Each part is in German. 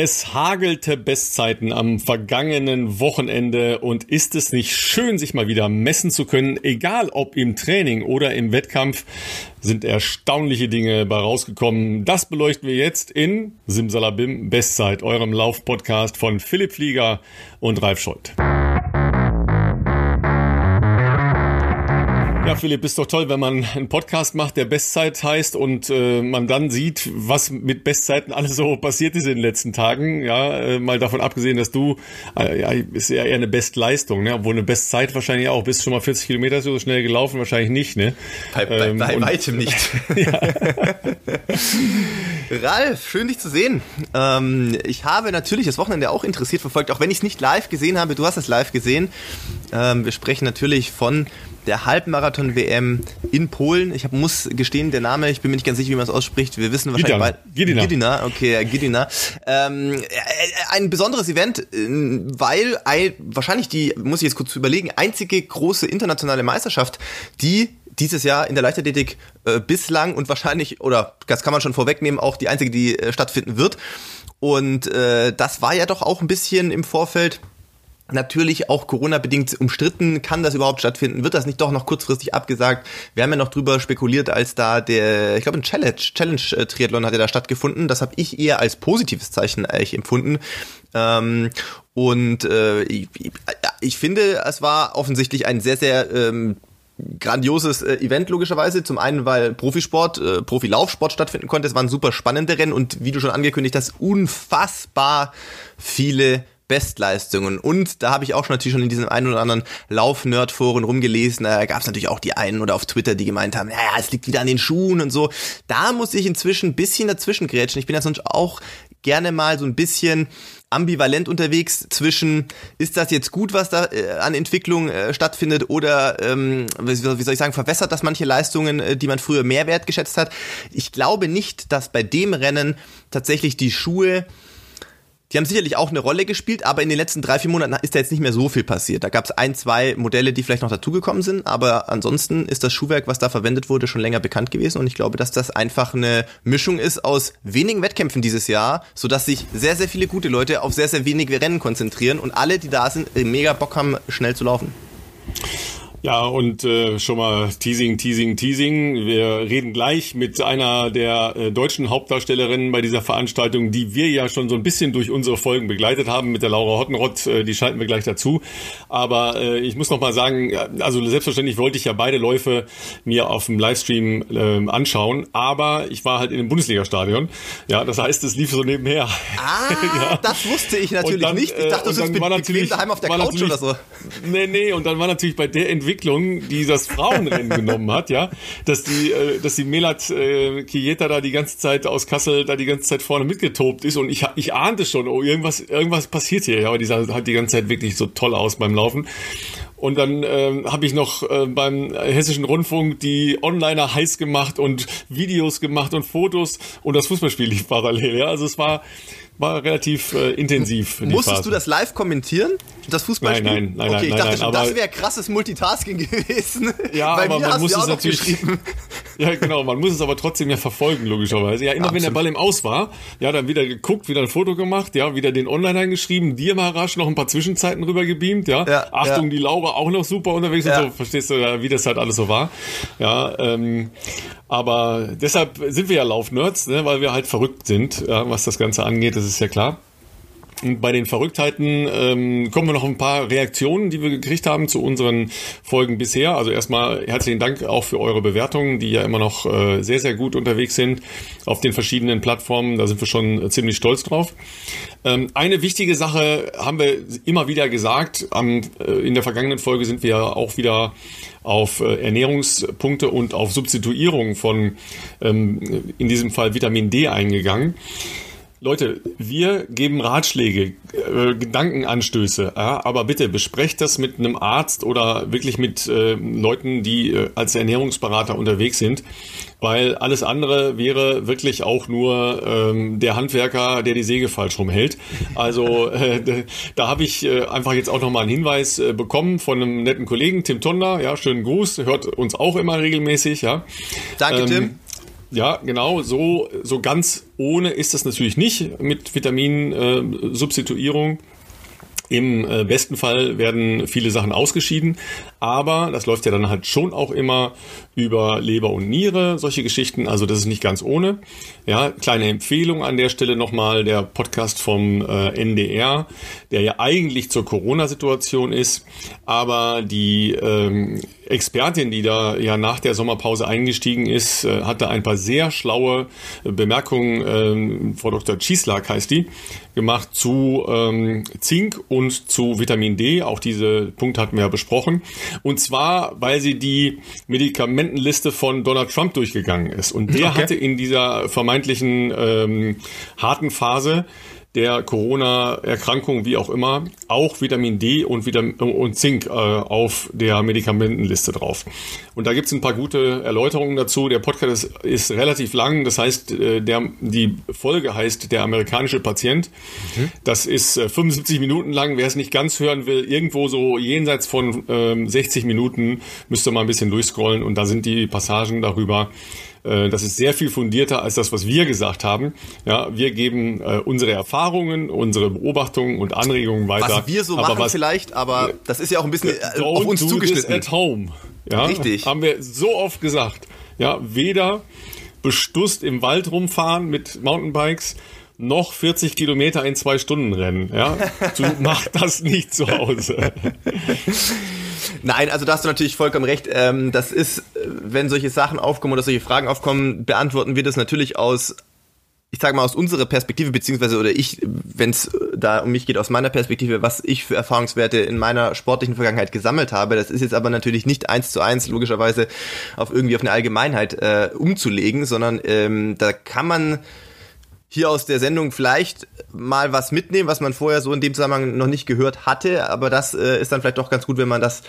Es hagelte Bestzeiten am vergangenen Wochenende und ist es nicht schön, sich mal wieder messen zu können? Egal ob im Training oder im Wettkampf, sind erstaunliche Dinge bei rausgekommen. Das beleuchten wir jetzt in Simsalabim Bestzeit, eurem Laufpodcast von Philipp Flieger und Ralf Scholdt. Ja, Philipp, ist doch toll, wenn man einen Podcast macht, der Bestzeit heißt und man dann sieht, was mit Bestzeiten alles so passiert ist in den letzten Tagen. Ja, mal davon abgesehen, dass du, ist ja eher eine Bestleistung, ne? Obwohl eine Bestzeit wahrscheinlich auch, bist schon mal 40 Kilometer so schnell gelaufen, wahrscheinlich nicht, ne? Bei weitem nicht. Ralf, schön dich zu sehen. Ich habe natürlich das Wochenende auch interessiert verfolgt, auch wenn ich es nicht live gesehen habe, du hast es live gesehen. Wir sprechen natürlich von der Halbmarathon-WM in Polen. Ich muss gestehen, der Name, ich bin mir nicht ganz sicher, wie man es ausspricht. Wir wissen wahrscheinlich bald. Gdynia. Okay, ja, Gdynia. Ein besonderes Event, weil wahrscheinlich die, muss ich jetzt kurz überlegen, einzige große internationale Meisterschaft, die dieses Jahr in der Leichtathletik bislang und wahrscheinlich, oder das kann man schon vorwegnehmen, auch die einzige, die stattfinden wird. Und das war ja doch auch ein bisschen im Vorfeld natürlich auch Corona-bedingt umstritten. Kann das überhaupt stattfinden? Wird das nicht doch noch kurzfristig abgesagt? Wir haben ja noch drüber spekuliert, als da ich glaube, ein Challenge-Triathlon hat ja da stattgefunden. Das habe ich eher als positives Zeichen eigentlich empfunden. Ich finde, es war offensichtlich ein sehr, sehr grandioses Event logischerweise. Zum einen, weil Profilaufsport stattfinden konnte. Es waren super spannende Rennen und wie du schon angekündigt hast, unfassbar viele Bestleistungen. Und da habe ich auch schon natürlich in diesem einen oder anderen Lauf-Nerd-Foren rumgelesen. Da gab es natürlich auch die einen oder auf Twitter, die gemeint haben, naja, es liegt wieder an den Schuhen und so. Da muss ich inzwischen ein bisschen dazwischen grätschen. Ich bin ja sonst auch gerne mal so ein bisschen ambivalent unterwegs zwischen, ist das jetzt gut, was da an Entwicklung stattfindet oder, verwässert das manche Leistungen, die man früher mehr wertgeschätzt hat. Ich glaube nicht, dass bei dem Rennen tatsächlich die Schuhe, die haben sicherlich auch eine Rolle gespielt, aber in den letzten 3-4 Monaten ist da jetzt nicht mehr so viel passiert. Da gab es 1-2 Modelle, die vielleicht noch dazugekommen sind, aber ansonsten ist das Schuhwerk, was da verwendet wurde, schon länger bekannt gewesen und ich glaube, dass das einfach eine Mischung ist aus wenigen Wettkämpfen dieses Jahr, sodass sich sehr, sehr viele gute Leute auf sehr, sehr wenige Rennen konzentrieren und alle, die da sind, mega Bock haben, schnell zu laufen. Ja, und schon mal Teasing. Wir reden gleich mit einer der deutschen Hauptdarstellerinnen bei dieser Veranstaltung, die wir ja schon so ein bisschen durch unsere Folgen begleitet haben, mit der Laura Hottenrott, die schalten wir gleich dazu. Aber ich muss noch mal sagen, also selbstverständlich wollte ich ja beide Läufe mir auf dem Livestream anschauen, aber ich war halt in dem Bundesliga-Stadion. Ja, das heißt, es lief so nebenher. Ja. Das wusste ich natürlich dann nicht. Ich dachte, du bist bequem daheim auf der Couch oder so. Nee, und dann war natürlich bei der Entwicklung, die das Frauenrennen genommen hat, ja, dass die Melat Kejeta da die ganze Zeit aus Kassel da die ganze Zeit vorne mitgetobt ist und ich ahnte schon, oh, irgendwas passiert hier, ja, aber die sah halt die ganze Zeit wirklich so toll aus beim Laufen. Und dann habe ich noch beim Hessischen Rundfunk die Onliner heiß gemacht und Videos gemacht und Fotos und das Fußballspiel lief parallel, ja, also es war relativ intensiv. Musstest du das live kommentieren? Das Fußballspiel? Nein. Okay, ich dachte schon, das wäre krasses Multitasking gewesen. Ja, aber man muss es natürlich. Ja, genau, man muss es aber trotzdem ja verfolgen, logischerweise. Ja, immer absolut. Wenn der Ball im Aus war, ja, dann wieder geguckt, wieder ein Foto gemacht, ja, wieder den Online eingeschrieben, dir mal rasch noch ein paar Zwischenzeiten rübergebeamt, ja. Achtung, die Laura auch noch super unterwegs und so, verstehst du, wie das halt alles so war. Ja, aber deshalb sind wir ja Laufnerds, ne, weil wir halt verrückt sind, ja, was das Ganze angeht. Das ist ja klar. Und bei den Verrücktheiten kommen wir noch ein paar Reaktionen, die wir gekriegt haben zu unseren Folgen bisher. Also erstmal herzlichen Dank auch für eure Bewertungen, die ja immer noch sehr, sehr gut unterwegs sind auf den verschiedenen Plattformen. Da sind wir schon ziemlich stolz drauf. Eine wichtige Sache haben wir immer wieder gesagt. In der vergangenen Folge sind wir ja auch wieder auf Ernährungspunkte und auf Substituierung von, in diesem Fall Vitamin D eingegangen. Leute, wir geben Ratschläge, Gedankenanstöße, ja, aber bitte besprecht das mit einem Arzt oder wirklich mit Leuten, die als Ernährungsberater unterwegs sind, weil alles andere wäre wirklich auch nur der Handwerker, der die Säge falsch rumhält. Also da habe ich einfach jetzt auch nochmal einen Hinweis bekommen von einem netten Kollegen, Tim Tonda, ja, schönen Gruß, hört uns auch immer regelmäßig, ja. Danke, Tim. Ja, genau, so ganz ohne ist das natürlich nicht mit Vitaminsubstituierung. Im besten Fall werden viele Sachen ausgeschieden, aber das läuft ja dann halt schon auch immer über Leber und Niere, solche Geschichten, also das ist nicht ganz ohne. Ja, kleine Empfehlung an der Stelle nochmal, der Podcast vom NDR, der ja eigentlich zur Corona-Situation ist, aber die Expertin, die da ja nach der Sommerpause eingestiegen ist, hat da ein paar sehr schlaue Bemerkungen, Frau Dr. Cieslak heißt die, gemacht zu Zink und zu Vitamin D. Auch diese Punkte hatten wir ja besprochen. Und zwar, weil sie die Medikamentenliste von Donald Trump durchgegangen ist. Und der hatte in dieser vermeintlichen harten Phase der Corona-Erkrankung, wie auch immer, auch Vitamin D und Zink auf der Medikamentenliste drauf. Und da gibt es ein paar gute Erläuterungen dazu. Der Podcast ist relativ lang. Das heißt, die Folge heißt Der amerikanische Patient. Mhm. Das ist 75 Minuten lang. Wer es nicht ganz hören will, irgendwo so jenseits von 60 Minuten, müsste mal ein bisschen durchscrollen. Und da sind die Passagen darüber. Das ist sehr viel fundierter als das, was wir gesagt haben. Ja, wir geben unsere Erfahrungen, unsere Beobachtungen und Anregungen weiter. Was wir so aber machen vielleicht, aber das ist ja auch ein bisschen auf uns zugeschnitten. At home. Ja, richtig. Haben wir so oft gesagt. Ja, weder bestusst im Wald rumfahren mit Mountainbikes, noch 40 Kilometer in 2 Stunden rennen. Ja, du machst das nicht zu Hause. Nein, also da hast du natürlich vollkommen recht. Das ist, wenn solche Sachen aufkommen oder solche Fragen aufkommen, beantworten wir das natürlich aus, ich sage mal, aus unserer Perspektive, beziehungsweise, oder ich, wenn es da um mich geht, aus meiner Perspektive, was ich für Erfahrungswerte in meiner sportlichen Vergangenheit gesammelt habe. Das ist jetzt aber natürlich nicht 1:1 logischerweise auf eine Allgemeinheit umzulegen, sondern da kann man hier aus der Sendung vielleicht mal was mitnehmen, was man vorher so in dem Zusammenhang noch nicht gehört hatte, aber das ist dann vielleicht doch ganz gut, wenn man das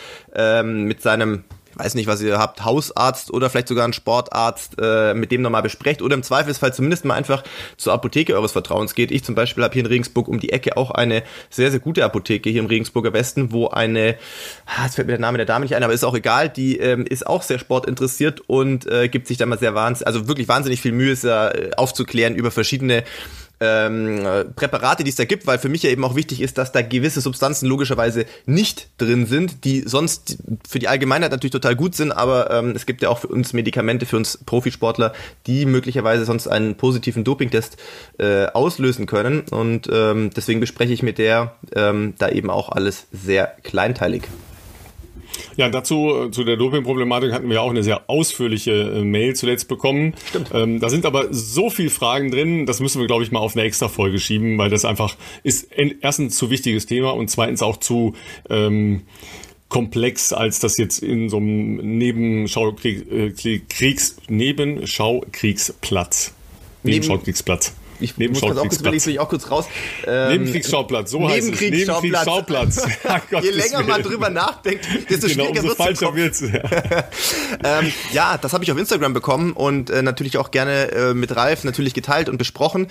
mit seinem, ich weiß nicht, was ihr habt, Hausarzt oder vielleicht sogar einen Sportarzt, mit dem nochmal besprecht oder im Zweifelsfall zumindest mal einfach zur Apotheke eures Vertrauens geht. Ich zum Beispiel habe hier in Regensburg um die Ecke auch eine sehr, sehr gute Apotheke hier im Regensburger Westen, wo eine, jetzt fällt mir der Name der Dame nicht ein, aber ist auch egal, die ist auch sehr sportinteressiert und gibt sich da mal sehr wahnsinnig viel Mühe, ist ja aufzuklären über verschiedene Präparate, die es da gibt, weil für mich ja eben auch wichtig ist, dass da gewisse Substanzen logischerweise nicht drin sind, die sonst für die Allgemeinheit natürlich total gut sind, aber es gibt ja auch für uns Medikamente, für uns Profisportler, die möglicherweise sonst einen positiven Dopingtest auslösen können und deswegen bespreche ich mit der da eben auch alles sehr kleinteilig. Ja, zu der Doping-Problematik hatten wir auch eine sehr ausführliche Mail zuletzt bekommen. Stimmt. Da sind aber so viele Fragen drin, das müssen wir, glaube ich, mal auf eine extra Folge schieben, weil das einfach ist erstens zu wichtiges Thema und zweitens auch zu komplex, als das jetzt in so einem Nebenschauplatz. Nebenkriegsschauplatz, so heißt es. Nebenkriegsschauplatz. Je länger man drüber nachdenkt, desto schwieriger wird es. Ja. Ja, das habe ich auf Instagram bekommen und natürlich auch gerne mit Ralf natürlich geteilt und besprochen.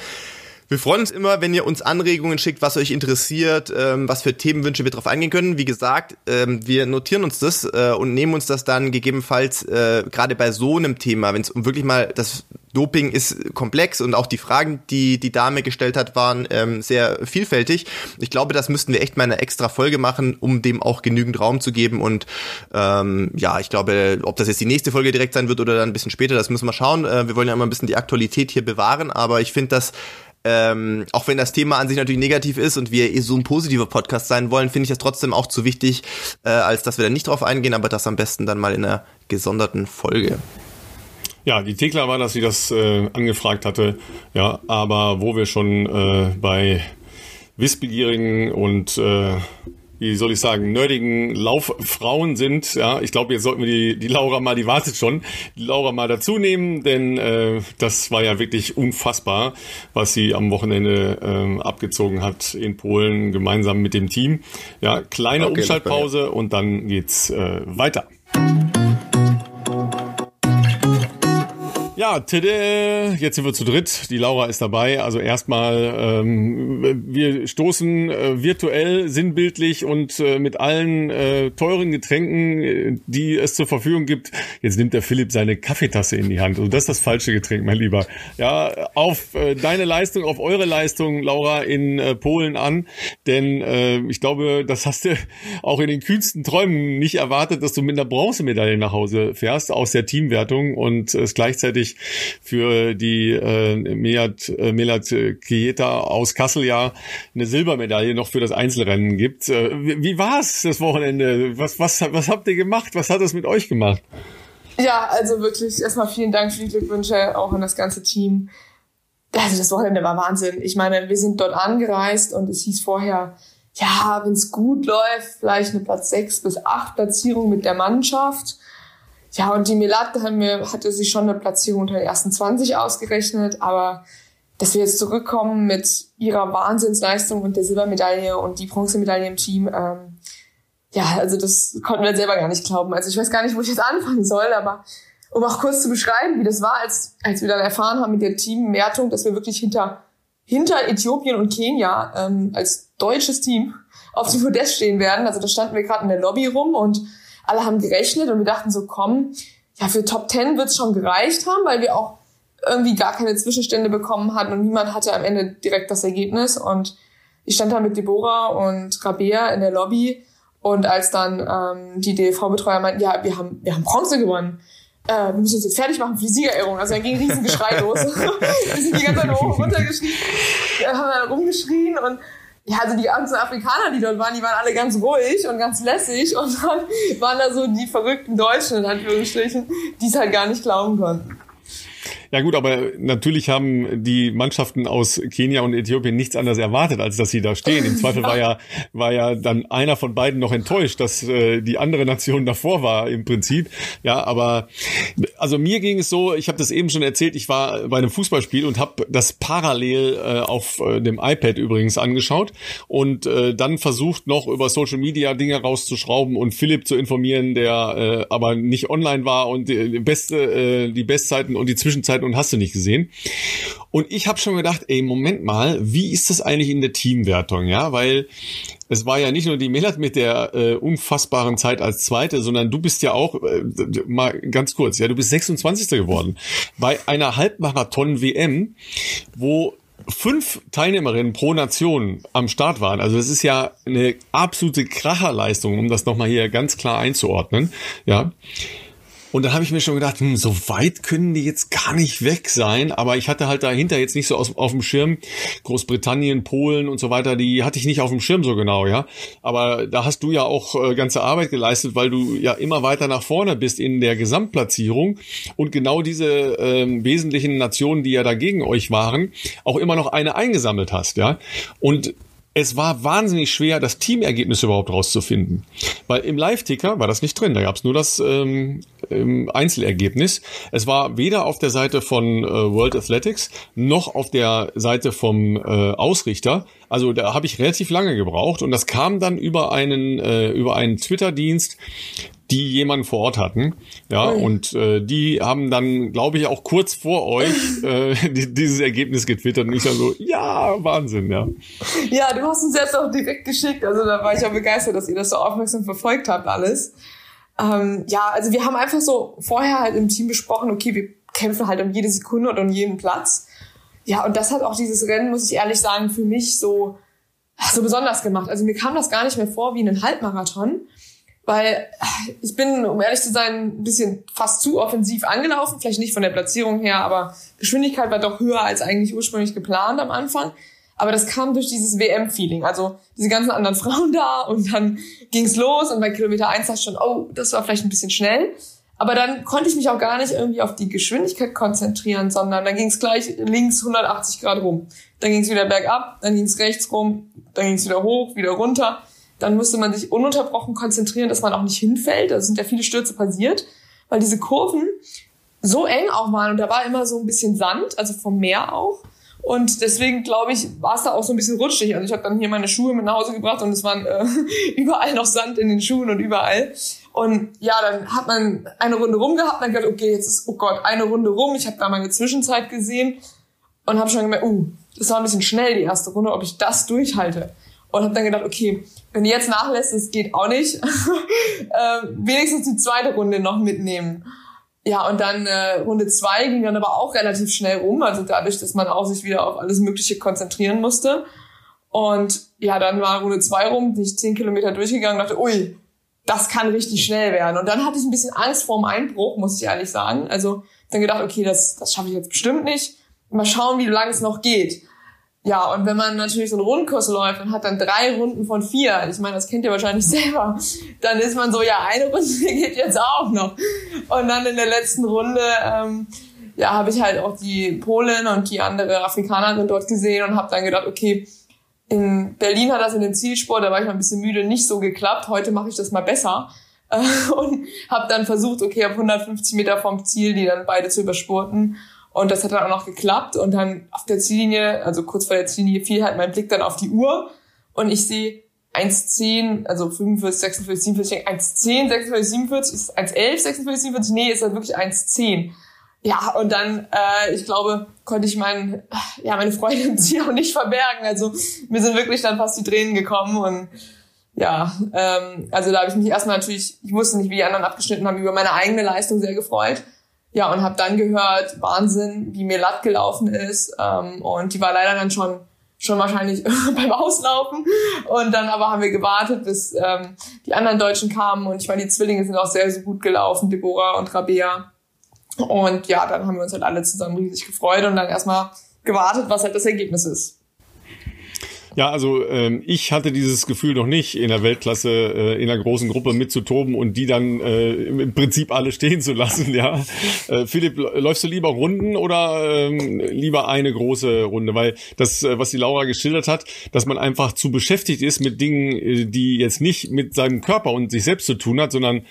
Wir freuen uns immer, wenn ihr uns Anregungen schickt, was euch interessiert, was für Themenwünsche wir drauf eingehen können. Wie gesagt, wir notieren uns das und nehmen uns das dann gegebenenfalls gerade bei so einem Thema, wenn es um wirklich mal das Doping ist komplex und auch die Fragen, die die Dame gestellt hat, waren sehr vielfältig. Ich glaube, das müssten wir echt mal in einer extra Folge machen, um dem auch genügend Raum zu geben und ja, ich glaube, ob das jetzt die nächste Folge direkt sein wird oder dann ein bisschen später, das müssen wir schauen. Wir wollen ja immer ein bisschen die Aktualität hier bewahren, aber ich finde das, auch wenn das Thema an sich natürlich negativ ist und wir so ein positiver Podcast sein wollen, finde ich das trotzdem auch zu wichtig, als dass wir da nicht drauf eingehen, aber das am besten dann mal in einer gesonderten Folge. Ja, die Thekla war, dass sie das angefragt hatte, ja, aber wo wir schon bei wissbegierigen und, wie soll ich sagen, nerdigen Lauffrauen sind, ja, ich glaube, jetzt sollten wir die Laura mal, die wartet schon, die Laura mal dazu nehmen, denn das war ja wirklich unfassbar, was sie am Wochenende abgezogen hat in Polen, gemeinsam mit dem Team. Ja, kleine Umschaltpause und dann geht's weiter. Ja, tada, jetzt sind wir zu dritt. Die Laura ist dabei. Also erstmal, wir stoßen virtuell, sinnbildlich und mit allen teuren Getränken, die es zur Verfügung gibt. Jetzt nimmt der Philipp seine Kaffeetasse in die Hand. Und das ist das falsche Getränk, mein Lieber. Ja, auf deine Leistung, auf eure Leistung, Laura, in Polen an. Denn ich glaube, das hast du auch in den kühnsten Träumen nicht erwartet, dass du mit einer Bronzemedaille nach Hause fährst aus der Teamwertung und es gleichzeitig für die Melat Kejeta aus Kassel ja eine Silbermedaille noch für das Einzelrennen gibt. Wie war es das Wochenende? Was habt ihr gemacht? Was hat das mit euch gemacht? Ja, also wirklich erstmal vielen Dank für die Glückwünsche auch an das ganze Team. Also das Wochenende war Wahnsinn. Ich meine, wir sind dort angereist und es hieß vorher, ja, wenn es gut läuft, vielleicht eine Platz 6 bis 8 Platzierung mit der Mannschaft. Ja, und die Melat hatte sich schon eine Platzierung unter den ersten 20 ausgerechnet, aber dass wir jetzt zurückkommen mit ihrer Wahnsinnsleistung und der Silbermedaille und die Bronzemedaille im Team, also das konnten wir selber gar nicht glauben. Also ich weiß gar nicht, wo ich jetzt anfangen soll, aber um auch kurz zu beschreiben, wie das war, als wir dann erfahren haben mit der Teamwertung, dass wir wirklich hinter Äthiopien und Kenia als deutsches Team auf dem Podest stehen werden. Also da standen wir gerade in der Lobby rum und alle haben gerechnet und wir dachten so, komm, ja, für Top 10 wird's schon gereicht haben, weil wir auch irgendwie gar keine Zwischenstände bekommen hatten und niemand hatte am Ende direkt das Ergebnis. Und ich stand da mit Deborah und Rabea in der Lobby und als dann die DEV-Betreuer meinten, ja, wir haben Bronze gewonnen. Wir müssen uns jetzt fertig machen für die Siegerehrung. Also dann ging ein Riesengeschrei los. Wir sind die ganze Zeit hoch und runter rumgeschrien und ja, also die ganzen Afrikaner, die dort waren, die waren alle ganz ruhig und ganz lässig und dann waren da so die verrückten Deutschen in Anführungsstrichen, die es halt gar nicht glauben konnten. Ja gut, aber natürlich haben die Mannschaften aus Kenia und Äthiopien nichts anderes erwartet, als dass sie da stehen. Im Zweifel war ja dann einer von beiden noch enttäuscht, dass die andere Nation davor war im Prinzip. Ja, aber also mir ging es so, ich habe das eben schon erzählt, ich war bei einem Fußballspiel und habe das parallel auf dem iPad übrigens angeschaut und dann versucht noch über Social Media Dinge rauszuschrauben und Philipp zu informieren, der aber nicht online war und die Bestzeiten und die Zwischenzeiten und hast du nicht gesehen. Und ich habe schon gedacht, ey, Moment mal, wie ist das eigentlich in der Teamwertung? Ja, weil es war ja nicht nur die Melat mit der unfassbaren Zeit als Zweite, sondern du bist ja auch, mal ganz kurz, ja, du bist 26. geworden. Bei einer Halbmarathon-WM, wo 5 Teilnehmerinnen pro Nation am Start waren. Also das ist ja eine absolute Kracherleistung, um das nochmal hier ganz klar einzuordnen. Ja. Und dann habe ich mir schon gedacht, so weit können die jetzt gar nicht weg sein. Aber ich hatte halt dahinter jetzt nicht so auf dem Schirm. Großbritannien, Polen und so weiter, die hatte ich nicht auf dem Schirm so genau, ja. Aber da hast du ja auch ganze Arbeit geleistet, weil du ja immer weiter nach vorne bist in der Gesamtplatzierung. Und genau diese wesentlichen Nationen, die ja da gegen euch waren, auch immer noch eine eingesammelt hast, ja. Und es war wahnsinnig schwer, das Teamergebnis überhaupt rauszufinden. Weil im Live-Ticker war das nicht drin. Da gab es nur das Einzelergebnis. Es war weder auf der Seite von World Athletics noch auf der Seite vom Ausrichter. Also da habe ich relativ lange gebraucht. Und das kam dann über einen Twitter-Dienst, die jemanden vor Ort hatten. Ja, und die haben dann, glaube ich, auch kurz vor euch dieses Ergebnis getwittert. Und ich dann so, ja, Wahnsinn, ja. Ja, du hast uns jetzt auch direkt geschickt. Also da war ich ja begeistert, dass ihr das so aufmerksam verfolgt habt alles. Ja, also wir haben einfach so vorher halt im Team besprochen, okay, wir kämpfen halt um jede Sekunde und um jeden Platz. Ja, und das hat auch dieses Rennen, muss ich ehrlich sagen, für mich so besonders gemacht. Also mir kam das gar nicht mehr vor wie einen Halbmarathon. Weil ich bin, um ehrlich zu sein, ein bisschen fast zu offensiv angelaufen. Vielleicht nicht von der Platzierung her, aber Geschwindigkeit war doch höher als eigentlich ursprünglich geplant am Anfang. Aber das kam durch dieses WM-Feeling. Also diese ganzen anderen Frauen da und dann ging's los. Und bei Kilometer 1 dachte ich schon, oh, das war vielleicht ein bisschen schnell. Aber dann konnte ich mich auch gar nicht irgendwie auf die Geschwindigkeit konzentrieren, sondern dann ging's gleich links 180 Grad rum. Dann ging's wieder bergab, dann ging's rechts rum, dann ging's wieder hoch, wieder runter. Dann musste man sich ununterbrochen konzentrieren, dass man auch nicht hinfällt. Da sind ja viele Stürze passiert, weil diese Kurven so eng auch waren. Und da war immer so ein bisschen Sand, also vom Meer auch. Und deswegen, glaube ich, war es da auch so ein bisschen rutschig. Also ich habe dann hier meine Schuhe mit nach Hause gebracht und es waren überall noch Sand in den Schuhen und überall. Und ja, dann hat man eine Runde rum gehabt, dann gedacht, okay, jetzt ist, oh Gott, eine Runde rum. Ich habe da meine Zwischenzeit gesehen und habe schon gemerkt, das war ein bisschen schnell, die erste Runde, ob ich das durchhalte. Und habe dann gedacht, okay, wenn ihr jetzt nachlässt, das geht auch nicht, wenigstens die zweite Runde noch mitnehmen. Ja, und dann Runde 2 ging dann aber auch relativ schnell rum, also dadurch, dass man auch sich wieder auf alles Mögliche konzentrieren musste. Und ja, dann war Runde 2 rum, bin ich 10 Kilometer durchgegangen und dachte, ui, das kann richtig schnell werden. Und dann hatte ich ein bisschen Angst vor dem Einbruch, muss ich ehrlich sagen. Also dann gedacht, okay, das schaffe ich jetzt bestimmt nicht. Mal schauen, wie lange es noch geht. Ja, und wenn man natürlich so einen Rundkurs läuft und hat dann 3 Runden von 4, ich meine, das kennt ihr wahrscheinlich selber, dann ist man so, ja, eine Runde geht jetzt auch noch. Und dann in der letzten Runde habe ich halt auch die Polin und die andere Afrikanerin dort gesehen und habe dann gedacht, okay, in Berlin hat das in dem Zielsport, da war ich mal ein bisschen müde, nicht so geklappt. Heute mache ich das mal besser. Und habe dann versucht, okay, ab 150 Meter vom Ziel, die dann beide zu überspurten. Und das hat dann auch noch geklappt. Und dann auf der Ziellinie, also kurz vor der Ziellinie, fiel halt mein Blick dann auf die Uhr. Und ich sehe 1,10, also 45, 46, 47, 1,10, 46, 47, ist es 1,11, 46, 47? Nee, ist halt wirklich 1,10. Ja, und dann, ich glaube, konnte ich meine Freundin sie auch nicht verbergen. Also mir sind wirklich dann fast die Tränen gekommen. Und ja, also da habe ich mich erstmal natürlich, ich wusste nicht, wie die anderen abgeschnitten haben, über meine eigene Leistung sehr gefreut. Ja, und habe dann gehört, Wahnsinn, wie Melat gelaufen ist. Und die war leider dann schon wahrscheinlich beim Auslaufen. Und dann aber haben wir gewartet, bis die anderen Deutschen kamen. Und ich meine, die Zwillinge sind auch sehr, sehr gut gelaufen, Deborah und Rabea. Und ja, dann haben wir uns halt alle zusammen riesig gefreut und dann erstmal gewartet, was halt das Ergebnis ist. Ja, also ich hatte dieses Gefühl noch nicht, in der Weltklasse, in einer großen Gruppe mitzutoben und die dann im Prinzip alle stehen zu lassen. Ja, Philipp, läufst du lieber Runden oder lieber eine große Runde? Weil das, was die Laura geschildert hat, dass man einfach zu beschäftigt ist mit Dingen, die jetzt nicht mit seinem Körper und sich selbst zu tun hat, sondern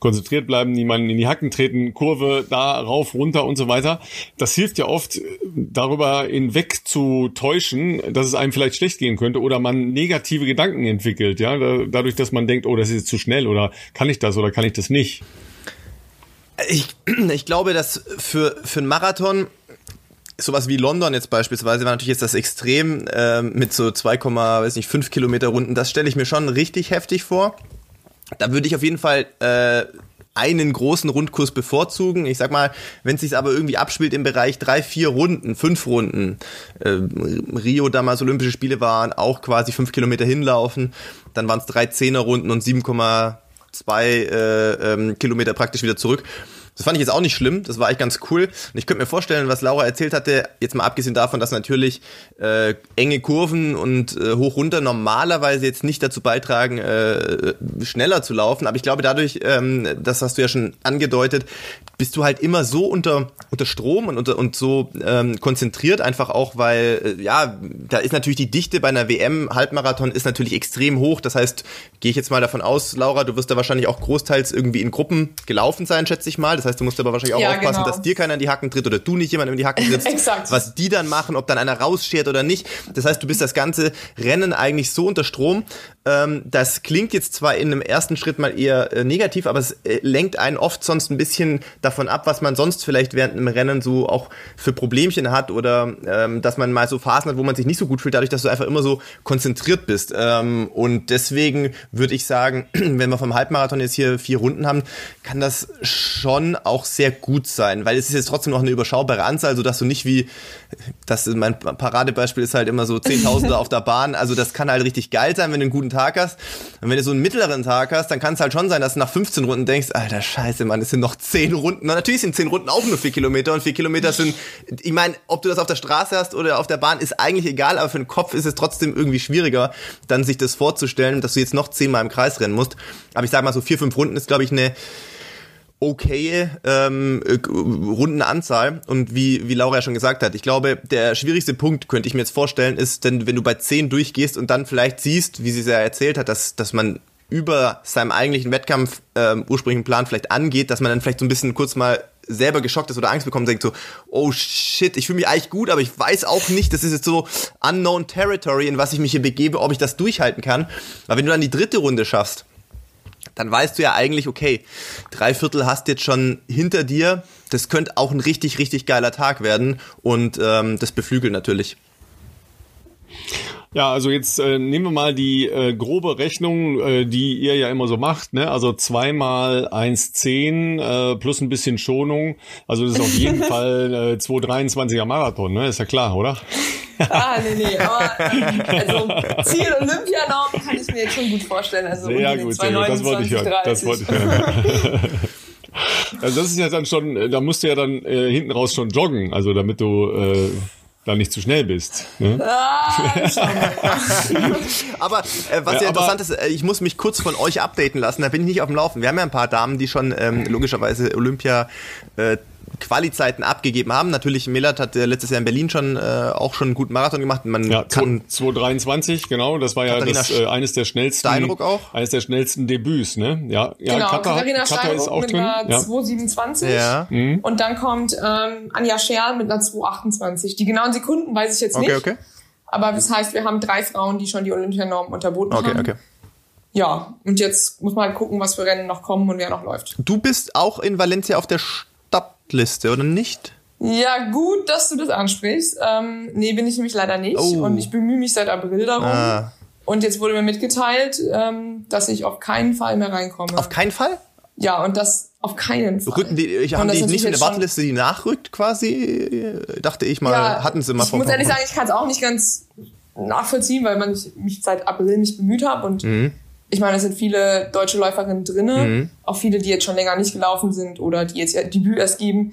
konzentriert bleiben, niemanden in die Hacken treten, Kurve, da, rauf, runter und so weiter. Das hilft ja oft, darüber hinweg zu täuschen, dass es einem vielleicht schlecht gehen könnte oder man negative Gedanken entwickelt, ja, dadurch, dass man denkt, oh, das ist jetzt zu schnell oder kann ich das oder kann ich das nicht? Ich glaube, dass für einen Marathon sowas wie London jetzt beispielsweise war natürlich jetzt das Extrem mit so 2,5 Kilometer Runden, das stelle ich mir schon richtig heftig vor. Da würde ich auf jeden Fall einen großen Rundkurs bevorzugen. Ich sag mal, wenn es sich aber irgendwie abspielt im Bereich 3, 4 Runden, 5 Runden, Rio damals Olympische Spiele waren, auch quasi 5 Kilometer hinlaufen, dann waren es 3 10er-Runden und 7,2 Kilometer praktisch wieder zurück. Das fand ich jetzt auch nicht schlimm, das war eigentlich ganz cool. Und ich könnte mir vorstellen, was Laura erzählt hatte, jetzt mal abgesehen davon, dass natürlich enge Kurven und hoch-runter normalerweise jetzt nicht dazu beitragen, schneller zu laufen. Aber ich glaube dadurch, das hast du ja schon angedeutet, bist du halt immer so unter Strom und so konzentriert einfach auch, weil da ist natürlich die Dichte bei einer WM-Halbmarathon ist natürlich extrem hoch. Das heißt, gehe ich jetzt mal davon aus, Laura, du wirst da wahrscheinlich auch großteils irgendwie in Gruppen gelaufen sein, schätze ich mal. Das heißt, du musst aber wahrscheinlich auch aufpassen, genau, dass dir keiner in die Hacken tritt oder du nicht jemandem in die Hacken trittst. Exakt. Was die dann machen, ob dann einer rausschert oder nicht. Das heißt, du bist das ganze Rennen eigentlich so unter Strom. Das klingt jetzt zwar in einem ersten Schritt mal eher negativ, aber es lenkt einen oft sonst ein bisschen davon ab, was man sonst vielleicht während einem Rennen so auch für Problemchen hat oder dass man mal so Phasen hat, wo man sich nicht so gut fühlt, dadurch, dass du einfach immer so konzentriert bist. Und deswegen würde ich sagen, wenn wir vom Halbmarathon jetzt hier 4 Runden haben, kann das schon auch sehr gut sein, weil es ist jetzt trotzdem noch eine überschaubare Anzahl, sodass du nicht wie, das ist mein Paradebeispiel, ist halt immer so 10.000er auf der Bahn, also das kann halt richtig geil sein, wenn du einen guten Tag hast. Und wenn du so einen mittleren Tag hast, dann kann es halt schon sein, dass du nach 15 Runden denkst, alter Scheiße, Mann, es sind noch 10 Runden. Na, natürlich sind 10 Runden auch nur 4 Kilometer und 4 Kilometer sind, ich meine, ob du das auf der Straße hast oder auf der Bahn, ist eigentlich egal, aber für den Kopf ist es trotzdem irgendwie schwieriger, dann sich das vorzustellen, dass du jetzt noch 10 Mal im Kreis rennen musst. Aber ich sag mal so 4, 5 Runden ist, glaube ich, eine okay Rundenanzahl und wie Laura ja schon gesagt hat, ich glaube, der schwierigste Punkt, könnte ich mir jetzt vorstellen, ist, denn wenn du bei 10 durchgehst und dann vielleicht siehst, wie sie es ja erzählt hat, dass man über seinem eigentlichen Wettkampf ursprünglichen Plan vielleicht angeht, dass man dann vielleicht so ein bisschen kurz mal selber geschockt ist oder Angst bekommt und denkt so, oh shit, ich fühle mich eigentlich gut, aber ich weiß auch nicht, das ist jetzt so unknown territory, in was ich mich hier begebe, ob ich das durchhalten kann. Aber wenn du dann die 3. Runde schaffst, dann weißt du ja eigentlich, okay, 3/4 hast jetzt schon hinter dir, das könnte auch ein richtig, richtig geiler Tag werden und das beflügelt natürlich. Ja, also jetzt nehmen wir mal die grobe Rechnung, die ihr ja immer so macht, ne? Also 2 mal 1,10 plus ein bisschen Schonung. Also das ist auf jeden Fall 2,23er Marathon, ne? Ist ja klar, oder? Ah, nee, aber also Ziel Olympianorm kann ich mir jetzt schon gut vorstellen. Also sehr gut, 2,29, 30. Das wollte ich hören. Also das ist ja dann schon, da musst du ja dann hinten raus schon joggen, also damit du... da nicht zu schnell bist. Ne? Aber was ja interessant ist, ich muss mich kurz von euch updaten lassen, da bin ich nicht auf dem Laufen. Wir haben ja ein paar Damen, die schon logischerweise Olympia Quali-Zeiten abgegeben haben. Natürlich, Melat hat letztes Jahr in Berlin schon auch schon einen guten Marathon gemacht. Man kann 2,23, genau. Das war ja das, eines der schnellsten Debüts, ne? Ja, ja, genau. Katharina Steinruck ist auch mit einer 2,27. Ja. Und dann kommt Anja Scherl mit einer 2,28. Die genauen Sekunden weiß ich jetzt nicht. Okay. Aber das heißt, wir haben 3 Frauen, die schon die Olympianorm unterboten haben. Okay. Ja, und jetzt muss man halt gucken, was für Rennen noch kommen und wer noch läuft. Du bist auch in Valencia auf der Liste, oder nicht? Ja, gut, dass du das ansprichst. Nee, bin ich nämlich leider nicht. Oh. Und ich bemühe mich seit April darum. Ah. Und jetzt wurde mir mitgeteilt, dass ich auf keinen Fall mehr reinkomme. Auf keinen Fall? Ja, und das auf keinen Fall. Haben die nicht eine Warteliste, die nachrückt quasi? Dachte ich mal, ja, hatten sie mal. Ich muss ehrlich sagen, ich kann es auch nicht ganz nachvollziehen, weil ich mich seit April nicht bemüht habe. Und ich meine, es sind viele deutsche Läuferinnen drin, auch viele, die jetzt schon länger nicht gelaufen sind oder die jetzt ihr Debüt erst geben.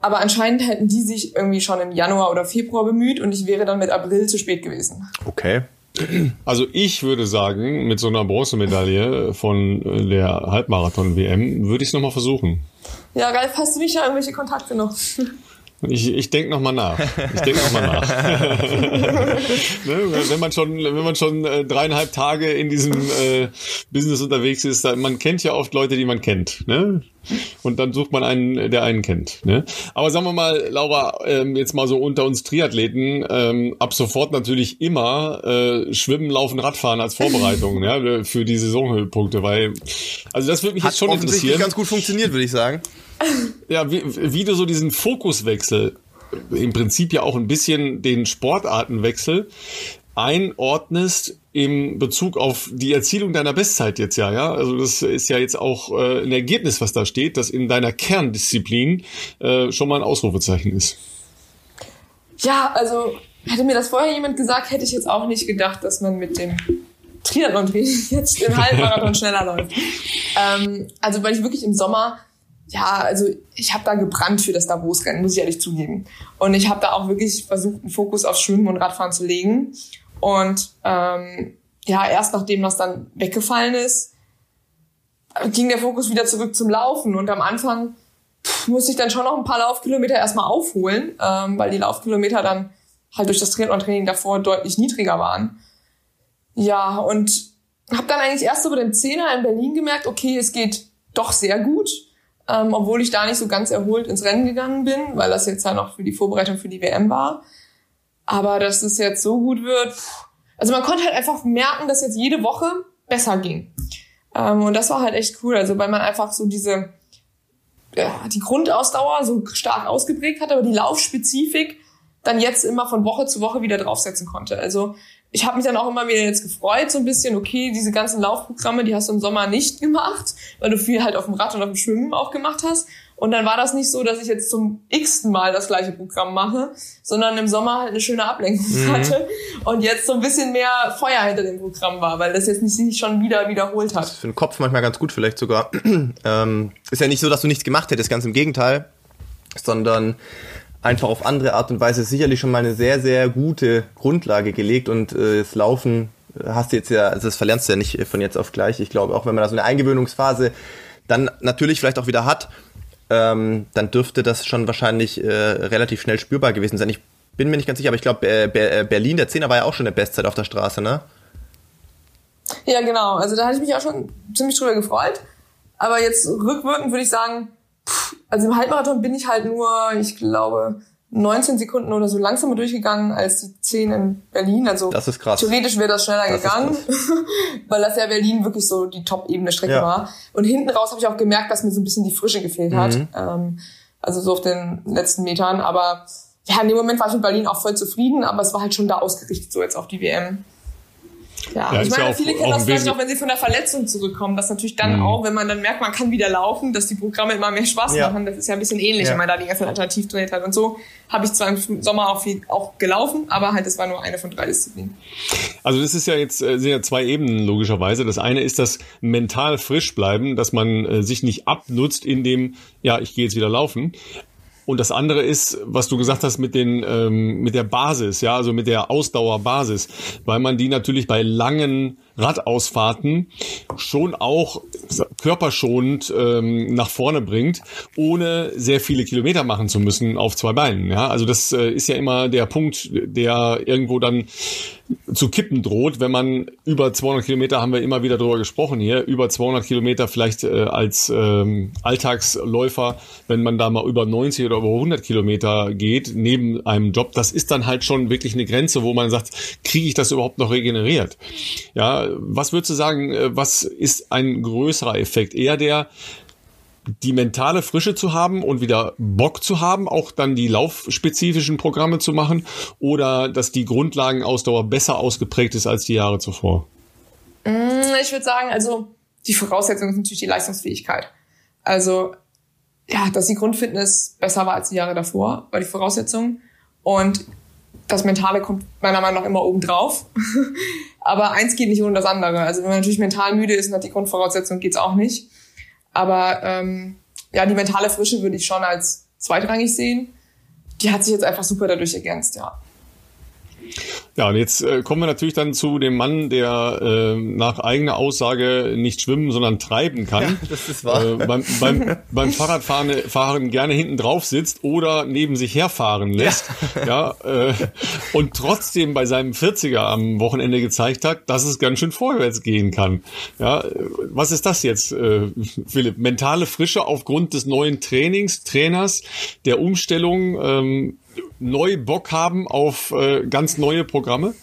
Aber anscheinend hätten die sich irgendwie schon im Januar oder Februar bemüht und ich wäre dann mit April zu spät gewesen. Okay. Also ich würde sagen, mit so einer Bronzemedaille von der Halbmarathon-WM würde ich es nochmal versuchen. Ja, Ralf, hast du nicht da irgendwelche Kontakte noch? Ich denke nochmal nach. Ne, wenn man schon 3,5 Tage in diesem Business unterwegs ist, man kennt ja oft Leute, die man kennt. Ne? Und dann sucht man einen, der einen kennt. Ne? Aber sagen wir mal, Laura, jetzt mal so unter uns Triathleten, ab sofort natürlich immer Schwimmen, Laufen, Radfahren als Vorbereitung ja, für die Saisonhöhepunkte. Weil, also das würde mich jetzt schon interessieren. Hat ganz gut funktioniert, würde ich sagen. Ja, wie du so diesen Fokuswechsel, im Prinzip ja auch ein bisschen den Sportartenwechsel einordnest im Bezug auf die Erzielung deiner Bestzeit jetzt ja. Also das ist ja jetzt auch ein Ergebnis, was da steht, das in deiner Kerndisziplin schon mal ein Ausrufezeichen ist. Ja, also hätte mir das vorher jemand gesagt, hätte ich jetzt auch nicht gedacht, dass man mit dem Triathlon-Training jetzt den Halbmarathon schneller läuft. Also weil ich wirklich im Sommer... Ja, also ich habe da gebrannt für das Davos-Rennen, muss ich ehrlich zugeben. Und ich habe da auch wirklich versucht, einen Fokus auf Schwimmen und Radfahren zu legen. Und erst nachdem das dann weggefallen ist, ging der Fokus wieder zurück zum Laufen. Und am Anfang musste ich dann schon noch ein paar Laufkilometer erstmal aufholen, weil die Laufkilometer dann halt durch das Triathlon-Training davor deutlich niedriger waren. Ja, und habe dann eigentlich erst so bei dem 10er in Berlin gemerkt, okay, es geht doch sehr gut. Obwohl ich da nicht so ganz erholt ins Rennen gegangen bin, weil das jetzt halt noch für die Vorbereitung für die WM war. Aber dass es jetzt so gut wird, also man konnte halt einfach merken, dass jetzt jede Woche besser ging. Und das war halt echt cool, also weil man einfach so die Grundausdauer so stark ausgeprägt hat, aber die Laufspezifik dann jetzt immer von Woche zu Woche wieder draufsetzen konnte. Also ich habe mich dann auch immer wieder jetzt gefreut, so ein bisschen, okay, diese ganzen Laufprogramme, die hast du im Sommer nicht gemacht, weil du viel halt auf dem Rad und auf dem Schwimmen auch gemacht hast. Und dann war das nicht so, dass ich jetzt zum x-ten Mal das gleiche Programm mache, sondern im Sommer halt eine schöne Ablenkung hatte und jetzt so ein bisschen mehr Feuer hinter dem Programm war, weil das jetzt nicht schon wieder wiederholt hat. Das ist für den Kopf manchmal ganz gut vielleicht sogar. Ist ja nicht so, dass du nichts gemacht hättest, ganz im Gegenteil, sondern... einfach auf andere Art und Weise sicherlich schon mal eine sehr, sehr gute Grundlage gelegt und das Laufen hast du jetzt ja, also das verlernst du ja nicht von jetzt auf gleich. Ich glaube, auch wenn man da so eine Eingewöhnungsphase dann natürlich vielleicht auch wieder hat, dann dürfte das schon wahrscheinlich relativ schnell spürbar gewesen sein. Ich bin mir nicht ganz sicher, aber ich glaube, Berlin, der 10er war ja auch schon eine Bestzeit auf der Straße, ne? Ja, genau. Also da hatte ich mich auch schon ziemlich drüber gefreut. Aber jetzt rückwirkend würde ich sagen, also im Halbmarathon bin ich halt nur, ich glaube, 19 Sekunden oder so langsamer durchgegangen als die 10 in Berlin. Also das ist krass. Theoretisch wäre das schneller gegangen, weil das ja Berlin wirklich so die Top-Ebene Strecke war. Und hinten raus habe ich auch gemerkt, dass mir so ein bisschen die Frische gefehlt hat. Also so auf den letzten Metern. Aber ja, in dem Moment war ich mit Berlin auch voll zufrieden, aber es war halt schon da ausgerichtet, so jetzt auf die WM. Ja, ich meine, viele kennen das vielleicht auch, wenn sie von der Verletzung zurückkommen, dass natürlich dann auch, wenn man dann merkt, man kann wieder laufen, dass die Programme immer mehr Spaß machen, das ist ja ein bisschen ähnlich, wenn man da die ganzen alternativ trainiert hat und so. Habe ich zwar im Sommer auch viel auch gelaufen, aber halt, das war nur eine von 3 Disziplinen. Also das ist ja jetzt, sind ja 2 Ebenen logischerweise. Das eine ist das mental frisch bleiben, dass man sich nicht abnutzt in dem, ja, ich gehe jetzt wieder laufen. Und das andere ist, was du gesagt hast mit den mit der Basis, ja, also mit der Ausdauerbasis, weil man die natürlich bei langen Radausfahrten schon auch körperschonend nach vorne bringt, ohne sehr viele Kilometer machen zu müssen auf 2 Beinen. Ja, also das ist ja immer der Punkt, der irgendwo dann zu kippen droht, wenn man über 200 Kilometer, haben wir immer wieder drüber gesprochen hier, über 200 Kilometer vielleicht als Alltagsläufer, wenn man da mal über 90 oder über 100 Kilometer geht, neben einem Job, das ist dann halt schon wirklich eine Grenze, wo man sagt, kriege ich das überhaupt noch regeneriert? Ja, was würdest du sagen, was ist ein größerer Effekt? Eher der, die mentale Frische zu haben und wieder Bock zu haben, auch dann die laufspezifischen Programme zu machen, oder dass die Grundlagenausdauer besser ausgeprägt ist als die Jahre zuvor? Ich würde sagen, also die Voraussetzung ist natürlich die Leistungsfähigkeit. Also ja, dass die Grundfitness besser war als die Jahre davor, war die Voraussetzung. Und das Mentale kommt meiner Meinung nach immer oben drauf. Aber eins geht nicht ohne das andere. Also wenn man natürlich mental müde ist und hat die Grundvoraussetzung, geht's auch nicht. Aber ja, die mentale Frische würde ich schon als zweitrangig sehen. Die hat sich jetzt einfach super dadurch ergänzt, ja. Ja, und jetzt kommen wir natürlich dann zu dem Mann, der nach eigener Aussage nicht schwimmen, sondern treiben kann. Ja, das ist wahr. Beim Fahrradfahren gerne hinten drauf sitzt oder neben sich herfahren lässt. Ja. Und trotzdem bei seinem 40er am Wochenende gezeigt hat, dass es ganz schön vorwärts gehen kann. Ja, was ist das jetzt, Philipp? Mentale Frische aufgrund des neuen Trainings, Trainers, der Umstellung, neu Bock haben auf ganz neue Programme?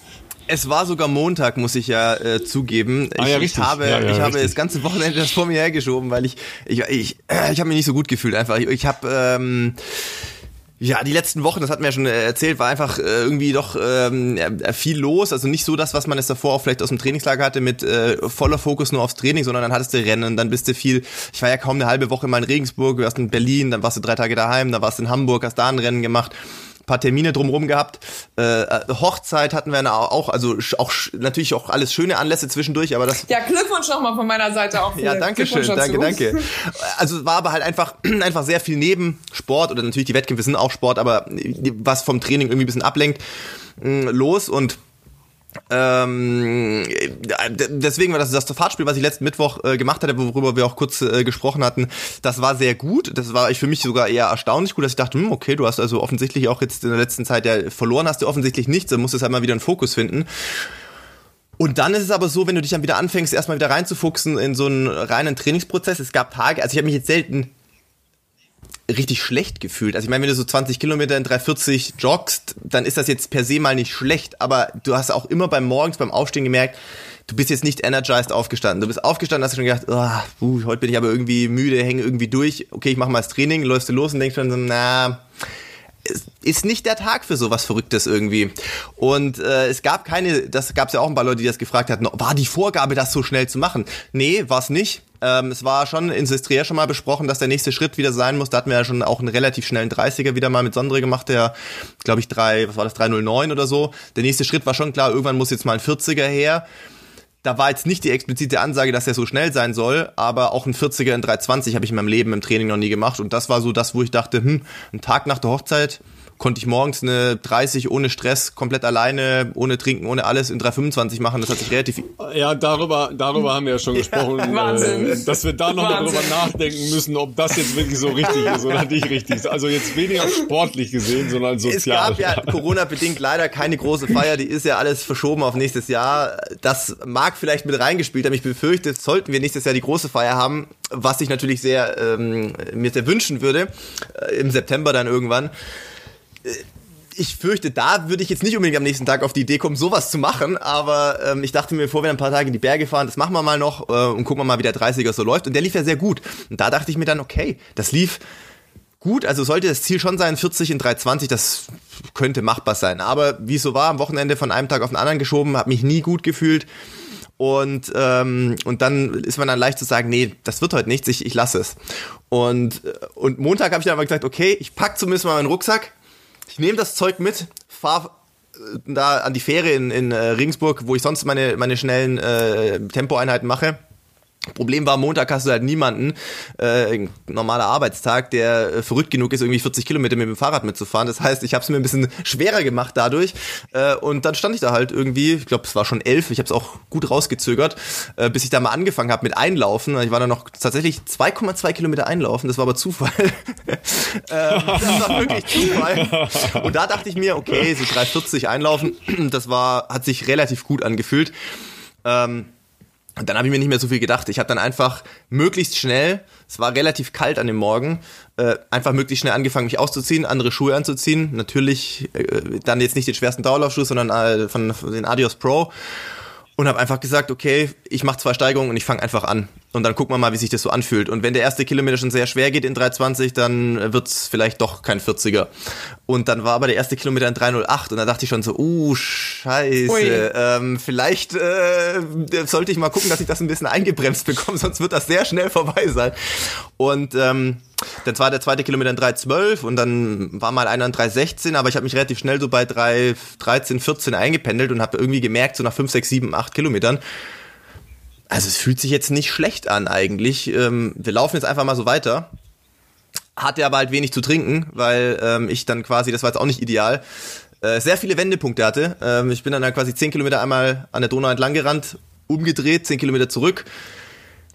Es war sogar Montag, muss ich ja zugeben. Ich habe das ganze Wochenende das vor mir hergeschoben, weil ich habe mich nicht so gut gefühlt einfach. Ich habe ja, die letzten Wochen, das hat mir ja schon erzählt, war einfach irgendwie doch viel los. Also nicht so das, was man jetzt davor auch vielleicht aus dem Trainingslager hatte mit voller Fokus nur aufs Training, sondern dann hattest du Rennen, dann bist du viel, ich war ja kaum eine halbe Woche mal in Regensburg, du warst in Berlin, dann warst du 3 Tage daheim, dann warst du in Hamburg, hast da ein Rennen gemacht, paar Termine drumherum gehabt, Hochzeit hatten wir auch, also auch natürlich auch alles schöne Anlässe zwischendurch, aber das... Ja, Glückwunsch nochmal von meiner Seite auch. Ja, danke schön, danke. Also war aber halt einfach sehr viel neben Sport, oder natürlich die Wettkämpfe sind auch Sport, aber was vom Training irgendwie ein bisschen ablenkt, los, und deswegen war das Fahrtspiel, was ich letzten Mittwoch gemacht hatte, worüber wir auch kurz gesprochen hatten, das war sehr gut, das war für mich sogar eher erstaunlich gut, dass ich dachte, okay, du hast also offensichtlich auch jetzt in der letzten Zeit, ja, verloren hast du offensichtlich nichts, dann musst du halt mal wieder einen Fokus finden. Und dann ist es aber so, wenn du dich dann wieder anfängst, erstmal wieder reinzufuchsen in so einen reinen Trainingsprozess, es gab Tage, also ich habe mich jetzt selten richtig schlecht gefühlt. Also ich meine, wenn du so 20 Kilometer in 3,40 joggst, dann ist das jetzt per se mal nicht schlecht, aber du hast auch immer morgens beim Aufstehen gemerkt, du bist jetzt nicht energized aufgestanden. Du bist aufgestanden, hast schon gedacht, heute bin ich aber irgendwie müde, hänge irgendwie durch, okay, ich mache mal das Training, läufst du los und denkst dann, ist nicht der Tag für sowas Verrücktes irgendwie. Und es gab keine, das gab es ja auch ein paar Leute, die das gefragt hatten, war die Vorgabe, das so schnell zu machen? Nee, war es nicht. Es war schon in Sestriere schon mal besprochen, dass der nächste Schritt wieder sein muss. Da hatten wir ja schon auch einen relativ schnellen 30er wieder mal mit Sondre gemacht, der, glaube ich, 3:09 oder so. Der nächste Schritt war schon klar, irgendwann muss jetzt mal ein 40er her. Da war jetzt nicht die explizite Ansage, dass er so schnell sein soll, aber auch ein 40er in 3:20 habe ich in meinem Leben im Training noch nie gemacht. Und das war so das, wo ich dachte, einen Tag nach der Hochzeit konnte ich morgens eine 30 ohne Stress, komplett alleine, ohne Trinken, ohne alles in 3:25 machen. Das hat sich relativ... Ja, darüber haben wir ja schon gesprochen, dass wir da nochmal drüber nachdenken müssen, ob das jetzt wirklich so richtig ist oder nicht richtig ist. Also jetzt weniger sportlich gesehen, sondern sozial. Es gab ja Corona-bedingt leider keine große Feier, die ist ja alles verschoben auf nächstes Jahr. Das mag vielleicht mit reingespielt haben. Ich befürchte, sollten wir nächstes Jahr die große Feier haben, was ich natürlich mir sehr wünschen würde, im September dann irgendwann, Ich fürchte, da würde ich jetzt nicht unbedingt am nächsten Tag auf die Idee kommen, sowas zu machen, aber ich dachte mir, bevor wir ein paar Tage in die Berge fahren, das machen wir mal noch und gucken wir mal, wie der 30er so läuft. Und der lief ja sehr gut. Und da dachte ich mir dann, okay, das lief gut, also sollte das Ziel schon sein, 40 in 3,20, das könnte machbar sein. Aber wie es so war, am Wochenende von einem Tag auf den anderen geschoben, habe mich nie gut gefühlt. Und dann ist man dann leicht zu sagen, nee, das wird heute nichts, ich lasse es. Und Montag habe ich dann aber gesagt, okay, ich packe zumindest mal meinen Rucksack, ich nehme das Zeug mit, fahre da an die Fähre in Regensburg, wo ich sonst meine schnellen Tempoeinheiten mache. Problem war, Montag hast du halt niemanden, ein normaler Arbeitstag, der verrückt genug ist, irgendwie 40 Kilometer mit dem Fahrrad mitzufahren. Das heißt, ich habe es mir ein bisschen schwerer gemacht dadurch. Und dann stand ich da halt irgendwie, ich glaube, es war schon 11, ich habe es auch gut rausgezögert, bis ich da mal angefangen habe mit Einlaufen. Ich war dann noch tatsächlich 2,2 Kilometer einlaufen, das war aber Zufall. Das war wirklich Zufall. Und da dachte ich mir, okay, so 3,40 einlaufen, das hat sich relativ gut angefühlt. Und dann habe ich mir nicht mehr so viel gedacht. Ich habe dann einfach möglichst schnell, es war relativ kalt an dem Morgen, einfach möglichst schnell angefangen, mich auszuziehen, andere Schuhe anzuziehen. Natürlich dann jetzt nicht den schwersten Dauerlaufschuh, sondern von den Adios Pro. Und habe einfach gesagt, okay, ich mache 2 Steigungen und ich fange einfach an. Und dann gucken wir mal, wie sich das so anfühlt. Und wenn der erste Kilometer schon sehr schwer geht in 3,20, dann wird es vielleicht doch kein 40er. Und dann war aber der erste Kilometer in 3,08 und da dachte ich schon so, scheiße, vielleicht sollte ich mal gucken, dass ich das ein bisschen eingebremst bekomme, sonst wird das sehr schnell vorbei sein. Und dann war der zweite Kilometer in 3,12 und dann war mal einer in 3,16, aber ich habe mich relativ schnell so bei 3,13, 14 eingependelt und habe irgendwie gemerkt, so nach 5, 6, 7, 8 Kilometern, also es fühlt sich jetzt nicht schlecht an eigentlich. Wir laufen jetzt einfach mal so weiter. Hatte aber halt wenig zu trinken, weil ich dann quasi, das war jetzt auch nicht ideal, sehr viele Wendepunkte hatte. Ich bin dann halt quasi 10 Kilometer einmal an der Donau entlang gerannt, umgedreht, 10 Kilometer zurück,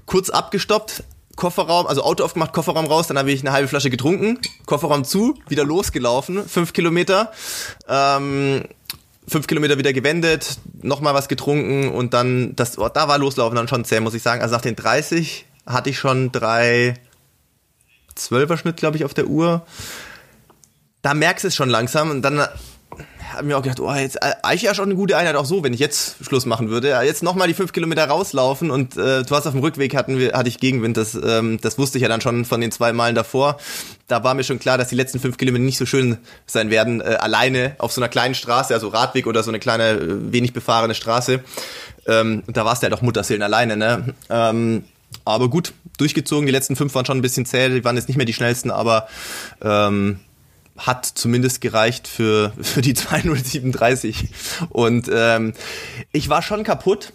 kurz abgestoppt, Kofferraum, also Auto aufgemacht, Kofferraum raus, dann habe ich eine halbe Flasche getrunken, Kofferraum zu, wieder losgelaufen, 5 Kilometer, 5 Kilometer wieder gewendet, nochmal was getrunken und dann, da war Loslaufen dann schon zäh, muss ich sagen. Also nach den 30 hatte ich schon 3,12er Schnitt, glaube ich, auf der Uhr. Da merkst du es schon langsam und dann habe ich mir auch gedacht, jetzt eigentlich ja schon eine gute Einheit, auch so, wenn ich jetzt Schluss machen würde. Jetzt nochmal die 5 Kilometer rauslaufen und du hast auf dem Rückweg hatte ich Gegenwind, das wusste ich ja dann schon von den 2 Malen davor. Da war mir schon klar, dass die letzten 5 Kilometer nicht so schön sein werden, alleine auf so einer kleinen Straße, also Radweg oder so eine kleine, wenig befahrene Straße. Und da warst du halt auch Mutterseelen alleine, ne? Aber gut, durchgezogen, die letzten 5 waren schon ein bisschen zäh, die waren jetzt nicht mehr die schnellsten, aber hat zumindest gereicht für die 2:07,30. Und ich war schon kaputt,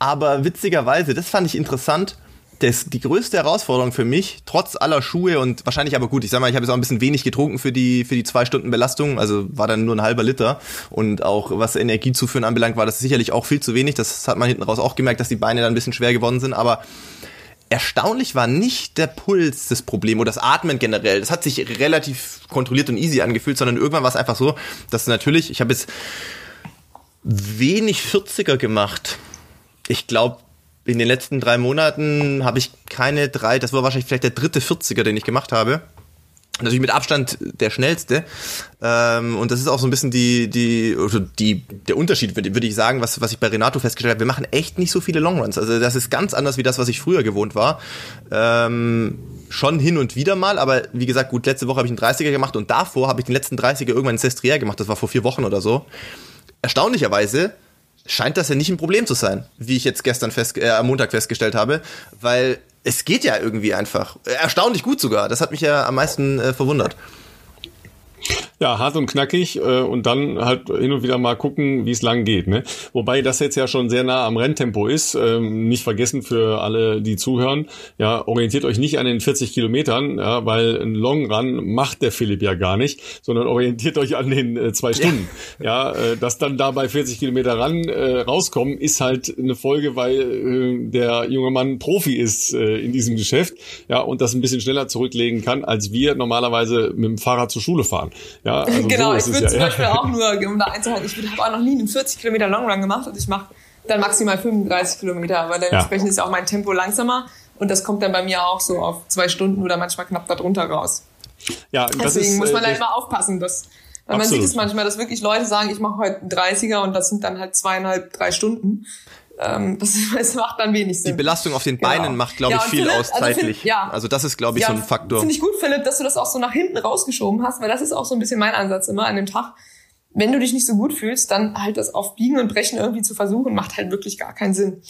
aber witzigerweise, das fand ich interessant, die größte Herausforderung für mich, trotz aller Schuhe und wahrscheinlich aber gut, ich sag mal, ich habe jetzt auch ein bisschen wenig getrunken für die 2 Stunden Belastung, also war dann nur ein halber Liter und auch was Energiezuführen anbelangt, war das sicherlich auch viel zu wenig, das hat man hinten raus auch gemerkt, dass die Beine dann ein bisschen schwer geworden sind, aber erstaunlich war nicht der Puls das Problem oder das Atmen generell. Das hat sich relativ kontrolliert und easy angefühlt, sondern irgendwann war es einfach so, dass natürlich, ich habe jetzt wenig 40er gemacht. Ich glaube, in den letzten 3 Monaten habe ich keine 3, das war wahrscheinlich vielleicht der dritte 40er, den ich gemacht habe. Natürlich mit Abstand der schnellste. Und das ist auch so ein bisschen der Unterschied, würde ich sagen, was ich bei Renato festgestellt habe. Wir machen echt nicht so viele Longruns. Also das ist ganz anders wie das, was ich früher gewohnt war. Schon hin und wieder mal, aber wie gesagt, gut, letzte Woche habe ich einen 30er gemacht und davor habe ich den letzten 30er irgendwann in Sestriere gemacht. Das war vor 4 Wochen oder so. Erstaunlicherweise scheint das ja nicht ein Problem zu sein, wie ich jetzt gestern am Montag festgestellt habe, weil es geht ja irgendwie einfach. Erstaunlich gut sogar. Das hat mich ja am meisten verwundert. Ja, hart und knackig und dann halt hin und wieder mal gucken, wie es lang geht, ne? Wobei das jetzt ja schon sehr nah am Renntempo ist. Nicht vergessen für alle, die zuhören, ja, orientiert euch nicht an den 40 Kilometern, ja, weil ein Long Run macht der Philipp ja gar nicht, sondern orientiert euch an den 2 Stunden. Ja, dass dann da bei 40 Kilometer rauskommen, ist halt eine Folge, weil der junge Mann Profi ist in diesem Geschäft, ja, und das ein bisschen schneller zurücklegen kann, als wir normalerweise mit dem Fahrrad zur Schule fahren. Ja, also genau, so ich würde Beispiel auch nur, um da einzuhalten, ich habe auch noch nie einen 40 Kilometer Longrun gemacht und ich mache dann maximal 35 Kilometer, aber dementsprechend ist auch mein Tempo langsamer und das kommt dann bei mir auch so auf 2 Stunden oder manchmal knapp darunter raus. Ja, deswegen muss man halt mal aufpassen, dass Weil man sieht es manchmal, dass wirklich Leute sagen, ich mache heute einen 30er und das sind dann halt 2,5, 3 Stunden. Das macht dann wenig Sinn. Die Belastung auf den Beinen macht, glaube ich, viel Philipp, aus zeitlich. Also das ist, glaube ich, so ein Faktor. Finde ich gut, Philipp, dass du das auch so nach hinten rausgeschoben hast, weil das ist auch so ein bisschen mein Ansatz immer an dem Tag. Wenn du dich nicht so gut fühlst, dann halt das auf Biegen und Brechen irgendwie zu versuchen, macht halt wirklich gar keinen Sinn.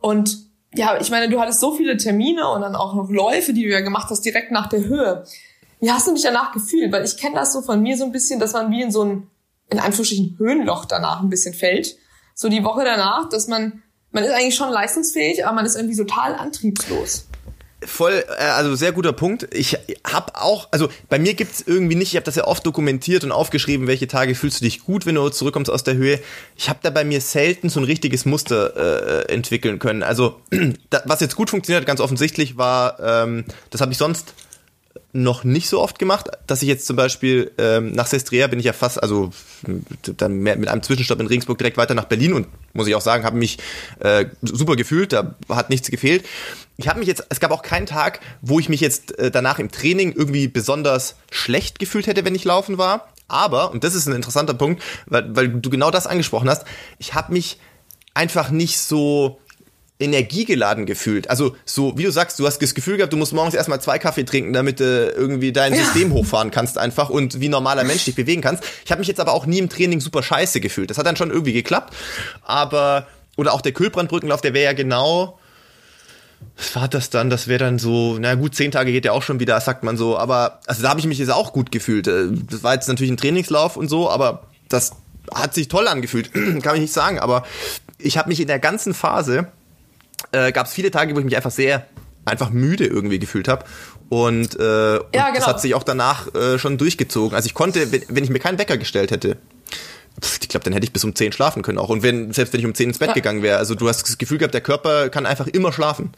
Und ja, ich meine, du hattest so viele Termine und dann auch noch Läufe, die du ja gemacht hast, direkt nach der Höhe. Wie hast du dich danach gefühlt? Weil ich kenne das so von mir so ein bisschen, dass man wie in so ein, in Anführungsstrichen, Höhenloch danach ein bisschen fällt. So die Woche danach, dass man ist eigentlich schon leistungsfähig, aber man ist irgendwie total antriebslos. Voll, also sehr guter Punkt. Ich habe auch, also bei mir gibt's irgendwie nicht, ich habe das ja oft dokumentiert und aufgeschrieben, welche Tage fühlst du dich gut, wenn du zurückkommst aus der Höhe. Ich habe da bei mir selten so ein richtiges Muster entwickeln können. Also was jetzt gut funktioniert hat, ganz offensichtlich, war, das habe ich sonst noch nicht so oft gemacht, dass ich jetzt zum Beispiel nach Sestria bin ich ja fast, also dann mit einem Zwischenstopp in Regensburg direkt weiter nach Berlin und muss ich auch sagen, habe mich super gefühlt, da hat nichts gefehlt. Ich habe mich jetzt, es gab auch keinen Tag, wo ich mich jetzt danach im Training irgendwie besonders schlecht gefühlt hätte, wenn ich laufen war, aber, und das ist ein interessanter Punkt, weil du genau das angesprochen hast, ich habe mich einfach nicht so energiegeladen gefühlt. Also so, wie du sagst, du hast das Gefühl gehabt, du musst morgens erstmal 2 Kaffee trinken, damit du irgendwie dein System hochfahren kannst einfach und wie normaler Mensch dich bewegen kannst. Ich habe mich jetzt aber auch nie im Training super scheiße gefühlt. Das hat dann schon irgendwie geklappt. Aber, oder auch der Kühlbrandbrückenlauf, der wäre ja genau, was war das dann? Das wäre dann so, na gut, 10 Tage geht ja auch schon wieder, sagt man so. Aber, also da habe ich mich jetzt auch gut gefühlt. Das war jetzt natürlich ein Trainingslauf und so, aber das hat sich toll angefühlt. Kann ich nicht sagen, aber ich habe mich in der ganzen Phase gab es viele Tage, wo ich mich einfach sehr einfach müde irgendwie gefühlt habe und ja, genau. Das hat sich auch danach schon durchgezogen. Also ich konnte, wenn ich mir keinen Wecker gestellt hätte, ich glaube, dann hätte ich bis um 10 schlafen können auch. Und selbst wenn ich um 10 ins Bett gegangen wäre, also du hast das Gefühl gehabt, der Körper kann einfach immer schlafen.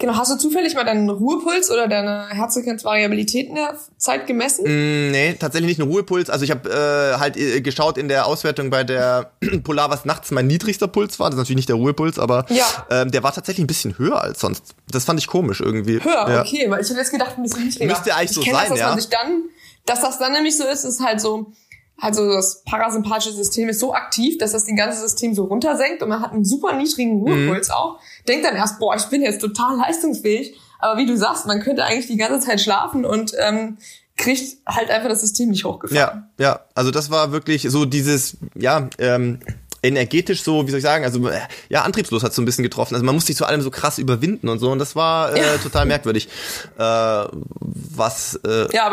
Genau, hast du zufällig mal deinen Ruhepuls oder deine Herzfrequenzvariabilität in der Zeit gemessen? Nee, tatsächlich nicht einen Ruhepuls. Also ich habe halt geschaut in der Auswertung bei der Polar, was nachts mein niedrigster Puls war. Das ist natürlich nicht der Ruhepuls, aber der war tatsächlich ein bisschen höher als sonst. Das fand ich komisch irgendwie. Höher, okay, weil ich hätte jetzt gedacht, ein bisschen niedriger. Müsste eigentlich so sein, das, dass man sich dann, dass das dann nämlich so ist, ist halt so, also das parasympathische System ist so aktiv, dass das ganze System so runtersenkt und man hat einen super niedrigen Ruhepuls auch. Denkt dann erst, boah, ich bin jetzt total leistungsfähig. Aber wie du sagst, man könnte eigentlich die ganze Zeit schlafen und kriegt halt einfach das System nicht hochgefahren. Ja, also das war wirklich so dieses, energetisch so, wie soll ich sagen, also antriebslos hat es so ein bisschen getroffen. Also man musste sich zu allem so krass überwinden und so und das war total merkwürdig. Aber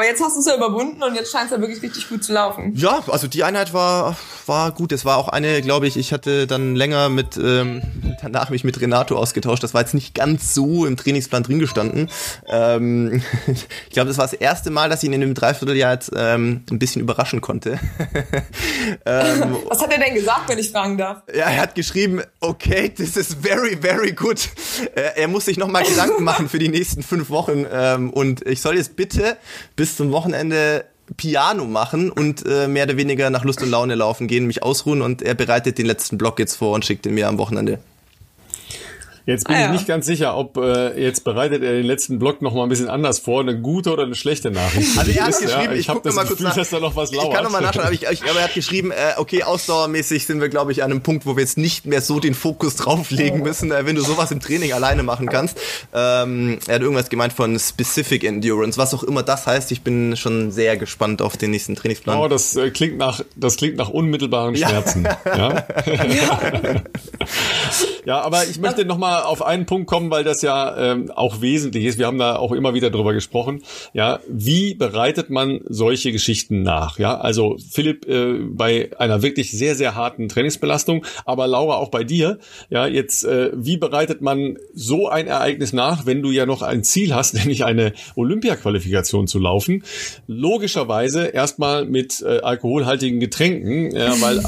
jetzt hast du es ja überwunden und jetzt scheint es ja wirklich richtig gut zu laufen. Ja, also die Einheit war gut. Es war auch eine, glaube ich hatte dann länger mit, danach mich mit Renato ausgetauscht. Das war jetzt nicht ganz so im Trainingsplan drin gestanden. Ich glaube, das war das erste Mal, dass ich ihn in dem Dreivierteljahr jetzt ein bisschen überraschen konnte. Was hat er denn gesagt, wenn ich fragen darf? Ja, er hat geschrieben, okay, this is very, very good. Er muss sich nochmal Gedanken machen für die nächsten 5 Wochen und ich soll jetzt bitte bis zum Wochenende Piano machen und mehr oder weniger nach Lust und Laune laufen gehen, mich ausruhen und er bereitet den letzten Block jetzt vor und schickt ihn mir am Wochenende. Jetzt bin ich nicht ganz sicher, ob jetzt bereitet er den letzten Block noch mal ein bisschen anders vor, eine gute oder eine schlechte Nachricht. Also er hat geschrieben, ich habe das mal Gefühl, dass da noch was lauert. Ich kann noch mal nachschauen, aber er hat geschrieben, okay, ausdauermäßig sind wir, glaube ich, an einem Punkt, wo wir jetzt nicht mehr so den Fokus drauflegen müssen, wenn du sowas im Training alleine machen kannst. Er hat irgendwas gemeint von Specific Endurance, was auch immer das heißt. Ich bin schon sehr gespannt auf den nächsten Trainingsplan. Oh, das klingt nach unmittelbaren Schmerzen. Ja, aber ich möchte noch mal auf einen Punkt kommen, weil das ja auch wesentlich ist. Wir haben da auch immer wieder drüber gesprochen. Ja, wie bereitet man solche Geschichten nach? Ja, also Philipp bei einer wirklich sehr, sehr harten Trainingsbelastung, aber Laura auch bei dir. Ja, jetzt wie bereitet man so ein Ereignis nach, wenn du ja noch ein Ziel hast, nämlich eine Olympia-Qualifikation zu laufen? Logischerweise erstmal mit alkoholhaltigen Getränken, weil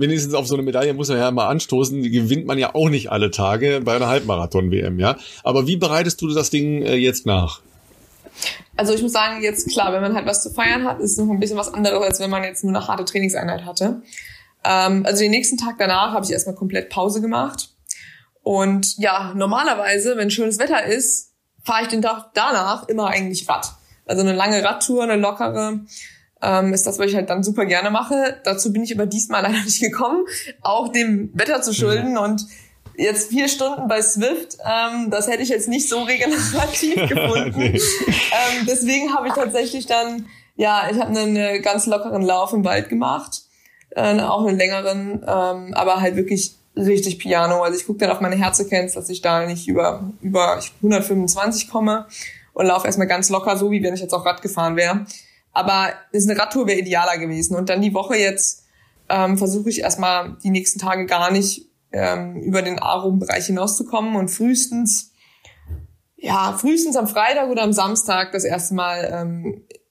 wenigstens auf so eine Medaille muss man ja mal anstoßen. Die gewinnt man ja auch nicht alle Tage bei einer Halbmarathon-WM, ja. Aber wie bereitest du das Ding jetzt nach? Also ich muss sagen, jetzt klar, wenn man halt was zu feiern hat, ist es noch ein bisschen was anderes, als wenn man jetzt nur eine harte Trainingseinheit hatte. Also den nächsten Tag danach habe ich erstmal komplett Pause gemacht. Und ja, normalerweise, wenn schönes Wetter ist, fahre ich den Tag danach immer eigentlich Rad. Also eine lange Radtour, eine lockere. ist das, was ich halt dann super gerne mache. Dazu bin ich aber diesmal leider nicht gekommen, auch dem Wetter zu schulden. Und jetzt 4 Stunden bei Swift, das hätte ich jetzt nicht so regenerativ gefunden. Nee. Deswegen habe ich tatsächlich dann, ja, ich habe einen ganz lockeren Lauf im Wald gemacht, auch einen längeren, aber halt wirklich richtig Piano. Also ich gucke dann auf meine Herzfrequenz, dass ich da nicht über 125 komme und laufe erstmal ganz locker, so wie wenn ich jetzt auch Rad gefahren wäre. Aber eine Radtour wäre idealer gewesen. Und dann die Woche jetzt versuche ich erstmal die nächsten Tage gar nicht über den A-Rum-Bereich hinauszukommen und frühestens am Freitag oder am Samstag das erste Mal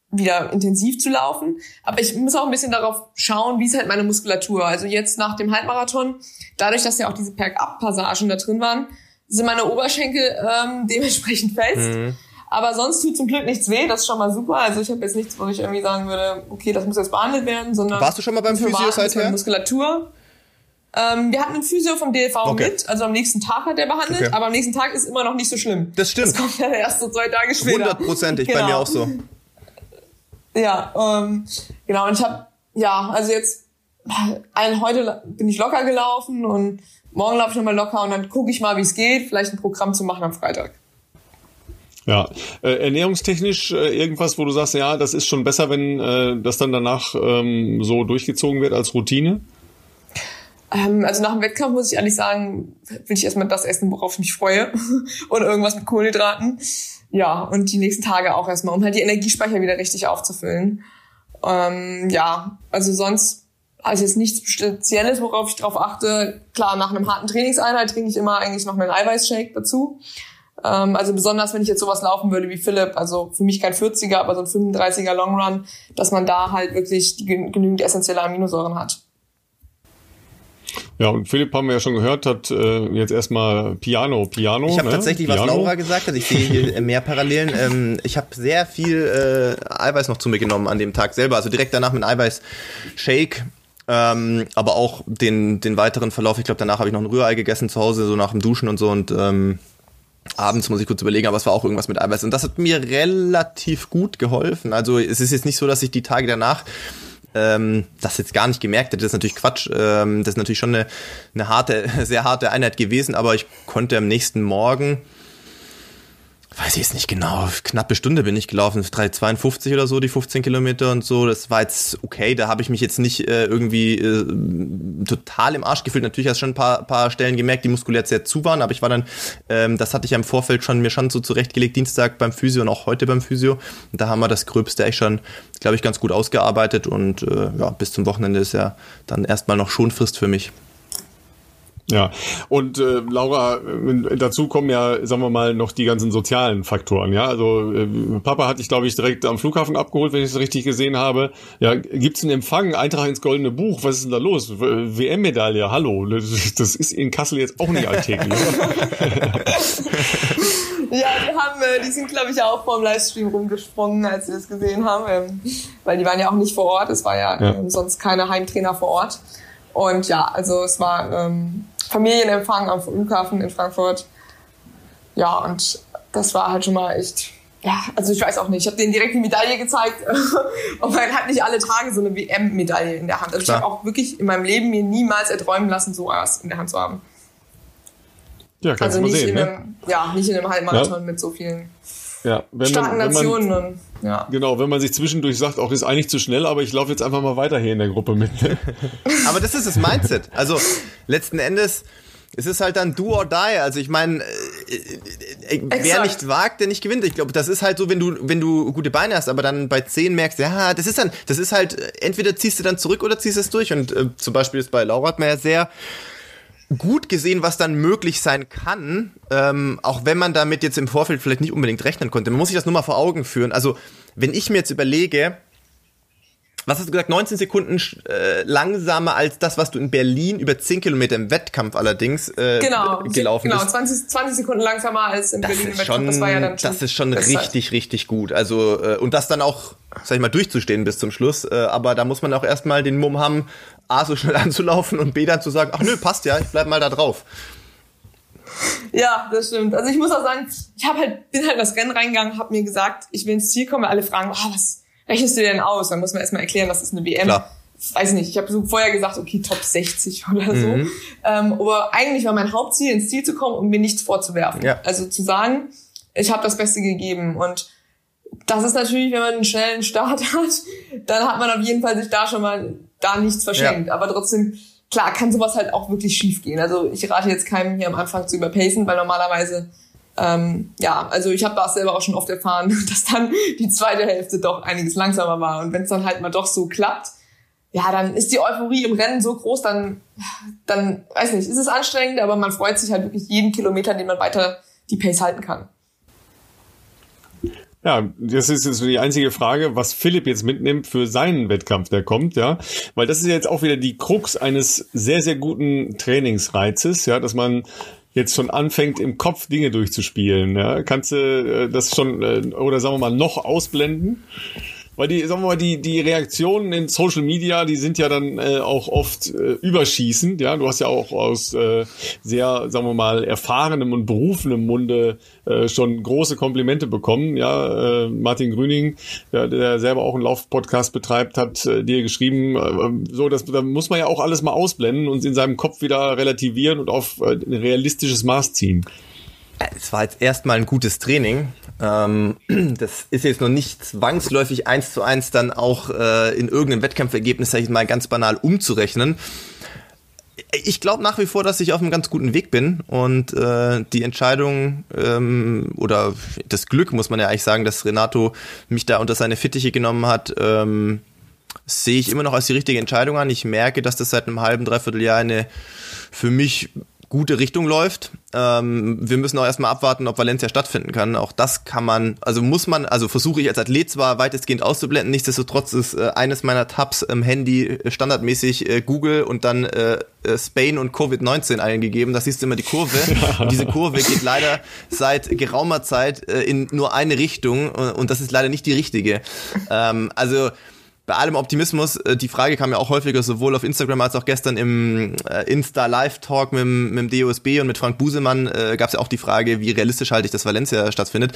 wieder intensiv zu laufen. Aber ich muss auch ein bisschen darauf schauen, wie ist halt meine Muskulatur. Also jetzt nach dem Halbmarathon, dadurch, dass ja auch diese Bergab-Passagen da drin waren, sind meine Oberschenkel dementsprechend fest. Mhm. Aber sonst tut zum Glück nichts weh, das ist schon mal super. Also ich habe jetzt nichts, wo ich irgendwie sagen würde, okay, das muss jetzt behandelt werden, sondern... Warst du schon mal beim Physio seither? Muskulatur. Wir hatten einen Physio vom DLV mit, also am nächsten Tag hat der behandelt, aber am nächsten Tag ist immer noch nicht so schlimm. Das stimmt. Das kommt ja erst so 2 Tage später. 100%ig, bei mir auch so. Ja, und ich habe, also jetzt, heute bin ich locker gelaufen und morgen laufe ich nochmal locker und dann gucke ich mal, wie es geht, vielleicht ein Programm zu machen am Freitag. Ja, ernährungstechnisch irgendwas, wo du sagst, ja, das ist schon besser, wenn das dann danach so durchgezogen wird als Routine? Also nach dem Wettkampf muss ich ehrlich sagen, will ich erstmal das essen, worauf ich mich freue und irgendwas mit Kohlenhydraten. Ja, und die nächsten Tage auch erstmal, um halt die Energiespeicher wieder richtig aufzufüllen. Also sonst also jetzt nichts Spezielles, worauf ich drauf achte. Klar, nach einem harten Trainingseinheit trinke ich immer eigentlich noch meinen Eiweißshake dazu. Also besonders, wenn ich jetzt sowas laufen würde wie Philipp, also für mich kein 40er, aber so ein 35er Long Run, dass man da halt wirklich genügend essentielle Aminosäuren hat. Ja, und Philipp haben wir ja schon gehört, hat jetzt erstmal Piano. Ich habe tatsächlich, was Laura gesagt hat, ich sehe hier mehr Parallelen. Ich habe sehr viel Eiweiß noch zu mir genommen an dem Tag selber, also direkt danach mit Eiweiß-Shake. Aber auch den weiteren Verlauf, ich glaube, danach habe ich noch ein Rührei gegessen zu Hause, so nach dem Duschen und so und... abends muss ich kurz überlegen, aber es war auch irgendwas mit Eiweiß. Und das hat mir relativ gut geholfen. Also es ist jetzt nicht so, dass ich die Tage danach das jetzt gar nicht gemerkt hätte. Das ist natürlich Quatsch. Das ist natürlich schon eine harte, sehr harte Einheit gewesen. Aber ich konnte am nächsten Morgen, weiß ich jetzt nicht genau, knappe Stunde bin ich gelaufen. 3,52 oder so, die 15 Kilometer und so. Das war jetzt okay. Da habe ich mich jetzt nicht irgendwie total im Arsch gefühlt. Natürlich hast du schon ein paar Stellen gemerkt, die muskulär sehr zu waren. Aber ich war dann, das hatte ich ja im Vorfeld mir schon so zurechtgelegt, Dienstag beim Physio und auch heute beim Physio. Und da haben wir das Gröbste echt schon, glaube ich, ganz gut ausgearbeitet. Und bis zum Wochenende ist ja dann erstmal noch Schonfrist für mich. Ja, und Laura, dazu kommen ja, sagen wir mal, noch die ganzen sozialen Faktoren, ja, also Papa hat dich, glaube ich, direkt am Flughafen abgeholt, wenn ich es richtig gesehen habe, ja, gibt's einen Empfang, Eintrag ins Goldene Buch, was ist denn da los, WM-Medaille, hallo, das ist in Kassel jetzt auch nicht alltäglich. Ja, die sind, glaube ich, auch vorm Livestream rumgesprungen, als sie das gesehen haben, weil die waren ja auch nicht vor Ort, es war ja. Sonst keine Heimtrainer vor Ort. Und ja, also es war Familienempfang am Flughafen in Frankfurt. Ja, und das war halt schon mal echt, ja, also ich weiß auch nicht. Ich habe denen direkt die Medaille gezeigt. Und man hat nicht alle Tage so eine WM-Medaille in der Hand. Also ich habe auch wirklich in meinem Leben mir niemals erträumen lassen, so was in der Hand zu haben. Ja, kannst also du mal nicht sehen, nicht in einem Halbmarathon mit so vielen... Ja, Nationen. Ja. Genau, wenn man sich zwischendurch sagt, auch ist eigentlich zu schnell, aber ich laufe jetzt einfach mal weiter hier in der Gruppe mit. Aber das ist das Mindset. Also letzten Endes, es ist halt dann do or die. Also ich meine, wer nicht wagt, der nicht gewinnt. Ich glaube, das ist halt so, wenn du gute Beine hast, aber dann bei 10 merkst, ja, das ist halt, entweder ziehst du dann zurück oder ziehst es durch. Und zum Beispiel ist bei Laura hat man ja sehr gut gesehen, was dann möglich sein kann, auch wenn man damit jetzt im Vorfeld vielleicht nicht unbedingt rechnen konnte. Man muss sich das nur mal vor Augen führen. Also, wenn ich mir jetzt überlege, was hast du gesagt, 19 Sekunden langsamer als das, was du in Berlin über 10 Kilometer im Wettkampf allerdings gelaufen bist. Genau, 20 Sekunden langsamer als in Berlin im Wettkampf. Das war ja dann schon das ist schon richtig, richtig gut. Also und das dann auch, sag ich mal, durchzustehen bis zum Schluss. Aber da muss man auch erstmal den Mumm haben, A, so schnell anzulaufen und B, dann zu sagen, ach nö, passt ja, ich bleib mal da drauf. Ja, das stimmt. Also ich muss auch sagen, ich bin halt in das Rennen reingegangen, hab mir gesagt, ich will ins Ziel kommen, alle fragen, was rechnest du dir denn aus? Dann muss man erstmal erklären, was ist eine WM. Klar. Weiß nicht, ich habe so vorher gesagt, okay, Top 60 oder so. Mhm. Aber eigentlich war mein Hauptziel, ins Ziel zu kommen und mir nichts vorzuwerfen. Ja. Also zu sagen, ich habe das Beste gegeben. Und das ist natürlich, wenn man einen schnellen Start hat, dann hat man auf jeden Fall sich da schon mal da nichts verschenkt. Ja. Aber trotzdem, klar, kann sowas halt auch wirklich schief gehen. Also ich rate jetzt keinem, hier am Anfang zu überpacen, weil normalerweise... also ich habe das selber auch schon oft erfahren, dass dann die zweite Hälfte doch einiges langsamer war. Und wenn es dann halt mal doch so klappt, ja, dann ist die Euphorie im Rennen so groß, dann weiß nicht, ist es anstrengend, aber man freut sich halt wirklich jeden Kilometer, den man weiter die Pace halten kann. Ja, das ist jetzt die einzige Frage, was Philipp jetzt mitnimmt für seinen Wettkampf, der kommt, ja. Weil das ist jetzt auch wieder die Krux eines sehr, sehr guten Trainingsreizes, ja, dass man jetzt schon anfängt, im Kopf Dinge durchzuspielen. Ja? Kannst du das schon, oder sagen wir mal, noch ausblenden? Weil die Reaktionen in Social Media, die sind ja dann auch oft überschießend. Ja, du hast ja auch aus sehr, sagen wir mal, erfahrenem und berufenem Munde schon große Komplimente bekommen. Ja, Martin Grüning, der selber auch einen Laufpodcast betreibt, hat dir geschrieben, so, da muss man ja auch alles mal ausblenden und in seinem Kopf wieder relativieren und auf ein realistisches Maß ziehen. Es war jetzt erstmal ein gutes Training. Das ist jetzt noch nicht zwangsläufig 1:1 dann auch in irgendeinem Wettkampfergebnis, sag ich mal, ganz banal umzurechnen. Ich glaube nach wie vor, dass ich auf einem ganz guten Weg bin und die Entscheidung oder das Glück, muss man ja eigentlich sagen, dass Renato mich da unter seine Fittiche genommen hat, sehe ich immer noch als die richtige Entscheidung an. Ich merke, dass das seit einem halben, dreiviertel Jahr eine für mich gute Richtung läuft. Wir müssen auch erstmal abwarten, ob Valencia stattfinden kann. Auch das kann man, versuche ich als Athlet zwar weitestgehend auszublenden, nichtsdestotrotz ist eines meiner Tabs im Handy standardmäßig Google und dann Spain und Covid-19 eingegeben. Da siehst du immer die Kurve. Und diese Kurve geht leider seit geraumer Zeit in nur eine Richtung und das ist leider nicht die richtige. Bei allem Optimismus, die Frage kam ja auch häufiger, sowohl auf Instagram als auch gestern im Insta-Live-Talk mit dem DOSB und mit Frank Busemann gab es ja auch die Frage, wie realistisch halte ich, dass Valencia stattfindet.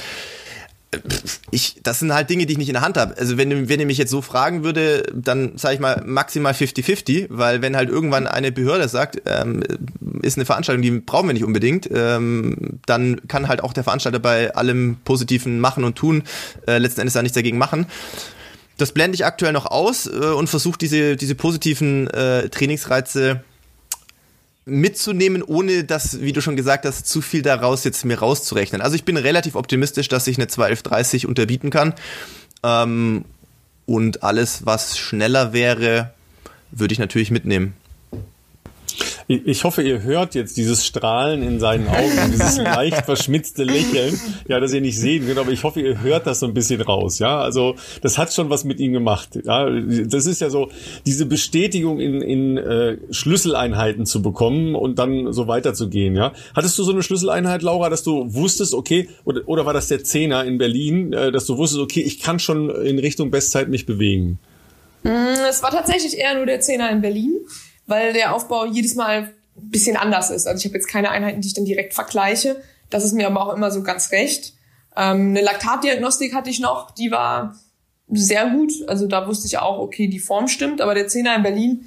Das sind halt Dinge, die ich nicht in der Hand habe. Also wenn ihr mich jetzt so fragen würde, dann sage ich mal maximal 50-50, weil wenn halt irgendwann eine Behörde sagt, ist eine Veranstaltung, die brauchen wir nicht unbedingt, dann kann halt auch der Veranstalter bei allem positiven Machen und Tun letzten Endes da nichts dagegen machen. Das blende ich aktuell noch aus und versuche diese positiven Trainingsreize mitzunehmen, ohne dass, wie du schon gesagt hast, zu viel daraus jetzt mir rauszurechnen. Also ich bin relativ optimistisch, dass ich eine 2:11:30 unterbieten kann. Und alles, was schneller wäre, würde ich natürlich mitnehmen. Ich hoffe, ihr hört jetzt dieses Strahlen in seinen Augen, dieses leicht verschmitzte Lächeln, ja, das ihr nicht sehen könnt, aber ich hoffe, ihr hört das so ein bisschen raus, ja, also das hat schon was mit ihm gemacht, ja, das ist ja so, diese Bestätigung in Schlüsseleinheiten zu bekommen und dann so weiterzugehen, ja. Hattest du so eine Schlüsseleinheit, Laura, dass du wusstest, okay, oder war das der Zehner in Berlin, dass du wusstest, okay, ich kann schon in Richtung Bestzeit mich bewegen? Es war tatsächlich eher nur der Zehner in Berlin, weil der Aufbau jedes Mal ein bisschen anders ist. Also ich habe jetzt keine Einheiten, die ich dann direkt vergleiche. Das ist mir aber auch immer so ganz recht. Eine Laktatdiagnostik hatte ich noch, die war sehr gut. Also da wusste ich auch, okay, die Form stimmt. Aber der Zehner in Berlin,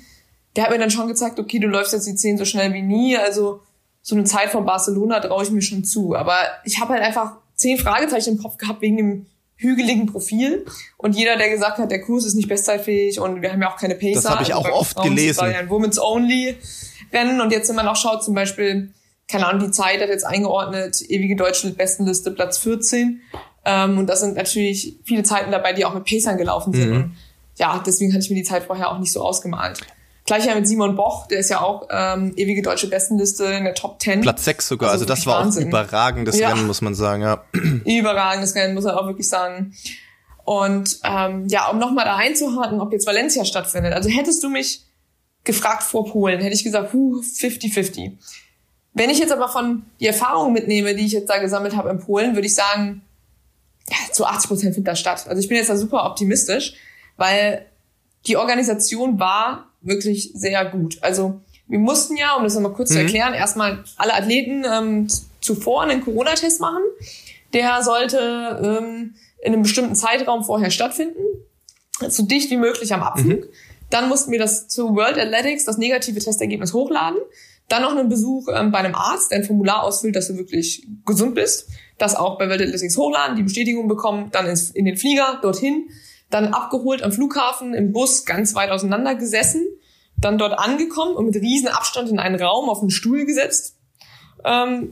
der hat mir dann schon gezeigt, okay, du läufst jetzt die 10 so schnell wie nie. Also so eine Zeit von Barcelona traue ich mir schon zu. Aber ich habe halt einfach 10 Fragezeichen im Kopf gehabt wegen dem hügeligen Profil und jeder, der gesagt hat, der Kurs ist nicht bestzeitfähig und wir haben ja auch keine Pacer. Das habe ich auch oft gelesen. Das war ja ein Women's-Only-Rennen und jetzt, wenn man auch schaut, zum Beispiel, keine Ahnung, die Zeit hat jetzt eingeordnet, ewige deutsche Bestenliste, Platz 14 und das sind natürlich viele Zeiten dabei, die auch mit Pacern gelaufen sind. Mhm. Ja, deswegen hatte ich mir die Zeit vorher auch nicht so ausgemalt. Gleich ja mit Simon Boch, der ist ja auch ewige deutsche Bestenliste in der Top 10. Platz 6 sogar, also das war Wahnsinn. Auch überragendes Rennen, muss man sagen, ja. Überragendes Rennen, muss man auch wirklich sagen. Und um nochmal da einzuhaken, ob jetzt Valencia stattfindet. Also hättest du mich gefragt vor Polen, hätte ich gesagt, 50-50. Wenn ich jetzt aber von die Erfahrung mitnehme, die ich jetzt da gesammelt habe in Polen, würde ich sagen, ja, zu 80% findet das statt. Also ich bin jetzt da super optimistisch, weil die Organisation war wirklich sehr gut. Also wir mussten ja, um das nochmal kurz zu erklären, erstmal alle Athleten zuvor einen Corona-Test machen. Der sollte in einem bestimmten Zeitraum vorher stattfinden. so dicht wie möglich am Abflug. Mhm. Dann mussten wir das zu World Athletics, das negative Testergebnis, hochladen. Dann noch einen Besuch bei einem Arzt, der ein Formular ausfüllt, dass du wirklich gesund bist. Das auch bei World Athletics hochladen, die Bestätigung bekommen, dann in den Flieger, dorthin. Dann abgeholt am Flughafen, im Bus, ganz weit auseinander gesessen. Dann dort angekommen und mit riesen Abstand in einen Raum auf einen Stuhl gesetzt,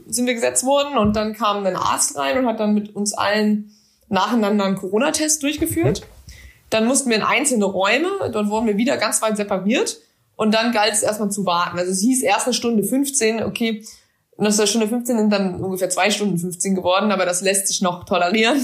sind wir gesetzt worden. Und dann kam ein Arzt rein und hat dann mit uns allen nacheinander einen Corona-Test durchgeführt. Dann mussten wir in einzelne Räume, dort wurden wir wieder ganz weit separiert und dann galt es erstmal zu warten. Also es hieß erst eine Stunde 15, okay, und aus der Stunde 15 sind dann ungefähr 2 Stunden 15 geworden, aber das lässt sich noch tolerieren.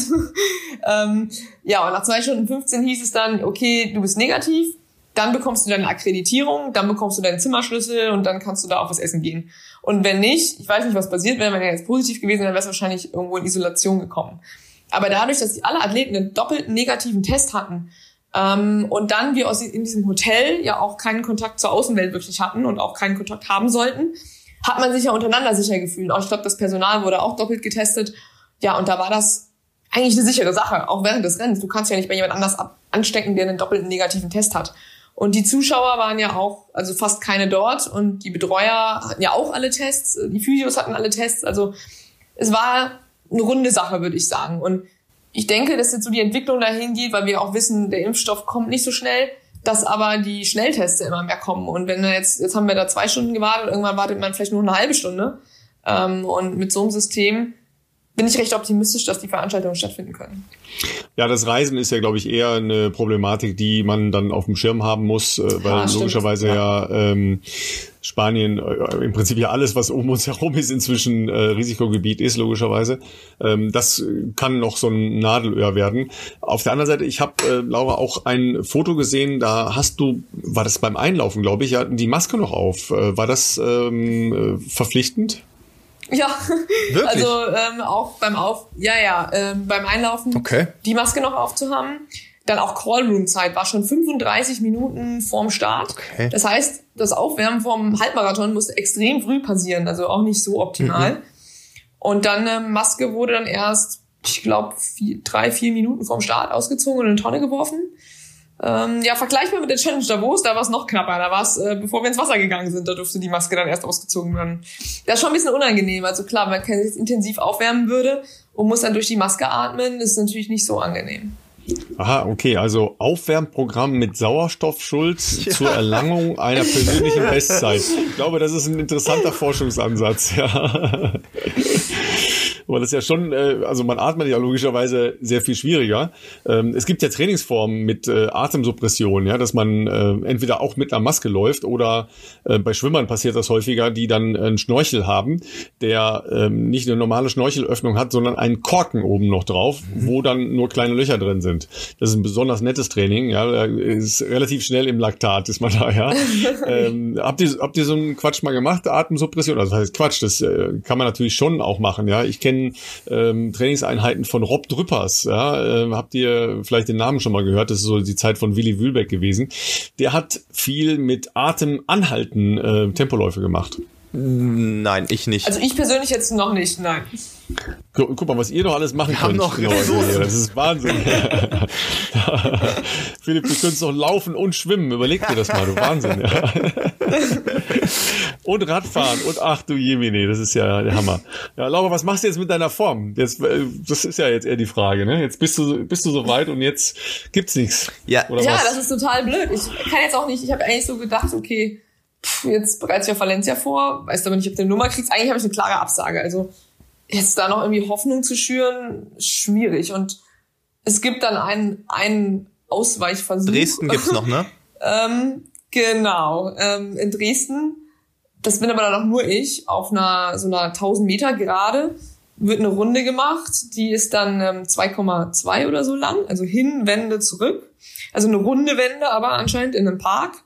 Ja, und nach 2 Stunden 15 hieß es dann, okay, du bist negativ, dann bekommst du deine Akkreditierung, dann bekommst du deinen Zimmerschlüssel und dann kannst du da auch was essen gehen. Und wenn nicht, ich weiß nicht, was passiert wäre, wenn er jetzt positiv gewesen wäre, dann wärst du wahrscheinlich irgendwo in Isolation gekommen. Aber dadurch, dass die alle Athleten einen doppelten negativen Test hatten und dann wir in diesem Hotel ja auch keinen Kontakt zur Außenwelt wirklich hatten und auch keinen Kontakt haben sollten, hat man sich ja untereinander sicher gefühlt. Auch ich glaube, das Personal wurde auch doppelt getestet. Ja, und da war das eigentlich eine sichere Sache, auch während des Rennens. Du kannst ja nicht bei jemand anders anstecken, der einen doppelten negativen Test hat. Und die Zuschauer waren ja auch, also fast keine dort und die Betreuer hatten ja auch alle Tests, die Physios hatten alle Tests. Also es war eine runde Sache, würde ich sagen. Und ich denke, dass jetzt so die Entwicklung dahin geht, weil wir auch wissen, der Impfstoff kommt nicht so schnell, dass aber die Schnelltests immer mehr kommen. Und wenn wir jetzt haben wir da 2 Stunden gewartet, irgendwann wartet man vielleicht nur eine halbe Stunde. Und mit so einem System bin ich recht optimistisch, dass die Veranstaltungen stattfinden können. Ja, das Reisen ist ja, glaube ich, eher eine Problematik, die man dann auf dem Schirm haben muss, weil logischerweise Spanien im Prinzip ja alles, was um uns herum ist, inzwischen Risikogebiet ist, logischerweise. Das kann noch so ein Nadelöhr werden. Auf der anderen Seite, ich habe, Laura, auch ein Foto gesehen, da hast du, war das beim Einlaufen, glaube ich, hatten die Maske noch auf. War das verpflichtend? Ja, wirklich? Also auch beim Einlaufen die Maske noch aufzuhaben. Dann auch Callroom-Zeit war schon 35 Minuten vorm Start. Okay. Das heißt, das Aufwärmen vorm Halbmarathon musste extrem früh passieren, also auch nicht so optimal. Mhm. Und dann Maske wurde dann erst, ich glaube, 3-4 Minuten vorm Start ausgezogen und in eine Tonne geworfen. Vergleichbar mit der Challenge Davos, da war es noch knapper. Da war es, bevor wir ins Wasser gegangen sind, da durfte die Maske dann erst ausgezogen werden. Das ist schon ein bisschen unangenehm. Also klar, wenn man jetzt intensiv aufwärmen würde und muss dann durch die Maske atmen, ist natürlich nicht so angenehm. Aha, okay, also Aufwärmprogramm mit Sauerstoffschuld zur Erlangung einer persönlichen Bestzeit. Ich glaube, das ist ein interessanter Forschungsansatz, ja. Aber das ist ja schon, also man atmet ja logischerweise sehr viel schwieriger. Es gibt ja Trainingsformen mit Atemsuppression, ja, dass man entweder auch mit einer Maske läuft oder bei Schwimmern passiert das häufiger, die dann einen Schnorchel haben, der nicht eine normale Schnorchelöffnung hat, sondern einen Korken oben noch drauf, wo dann nur kleine Löcher drin sind. Das ist ein besonders nettes Training, ja, da ist relativ schnell im Laktat, ist man da, ja. Habt ihr so einen Quatsch mal gemacht, Atemsuppression? Also das heißt Quatsch, das kann man natürlich schon auch machen, ja. Ich kenne Trainingseinheiten von Rob Drüppers. Ja, habt ihr vielleicht den Namen schon mal gehört? Das ist so die Zeit von Willy Wühlbeck gewesen. Der hat viel mit Atemanhalten Tempoläufe gemacht. Nein, ich nicht. Also ich persönlich jetzt noch nicht, nein. Guck mal, was ihr noch alles machen könnt. Das ist Wahnsinn. Philipp, du könntest noch laufen und schwimmen. Überleg dir das mal, du Wahnsinn. Ja. Und Radfahren. Und ach du Jemine, das ist ja der Hammer. Ja, Laura, was machst du jetzt mit deiner Form? Das ist ja jetzt eher die Frage. Ne? Jetzt bist du so weit und jetzt gibt's nichts. Ja, das ist total blöd. Ich kann jetzt auch nicht, ich habe eigentlich so gedacht, okay, jetzt bereits ja Valencia vor, weißt du aber nicht, ob du eine Nummer kriegst. Eigentlich habe ich eine klare Absage. Also jetzt da noch irgendwie Hoffnung zu schüren, schwierig. Und es gibt dann einen Ausweichversuch. Dresden gibt's noch, ne? Genau. In Dresden, das bin aber dann auch nur ich, auf so einer 1000 Meter Gerade wird eine Runde gemacht, die ist dann 2,2 oder so lang, also hin, Wende, zurück. Also eine runde Wende, aber anscheinend in einem Park.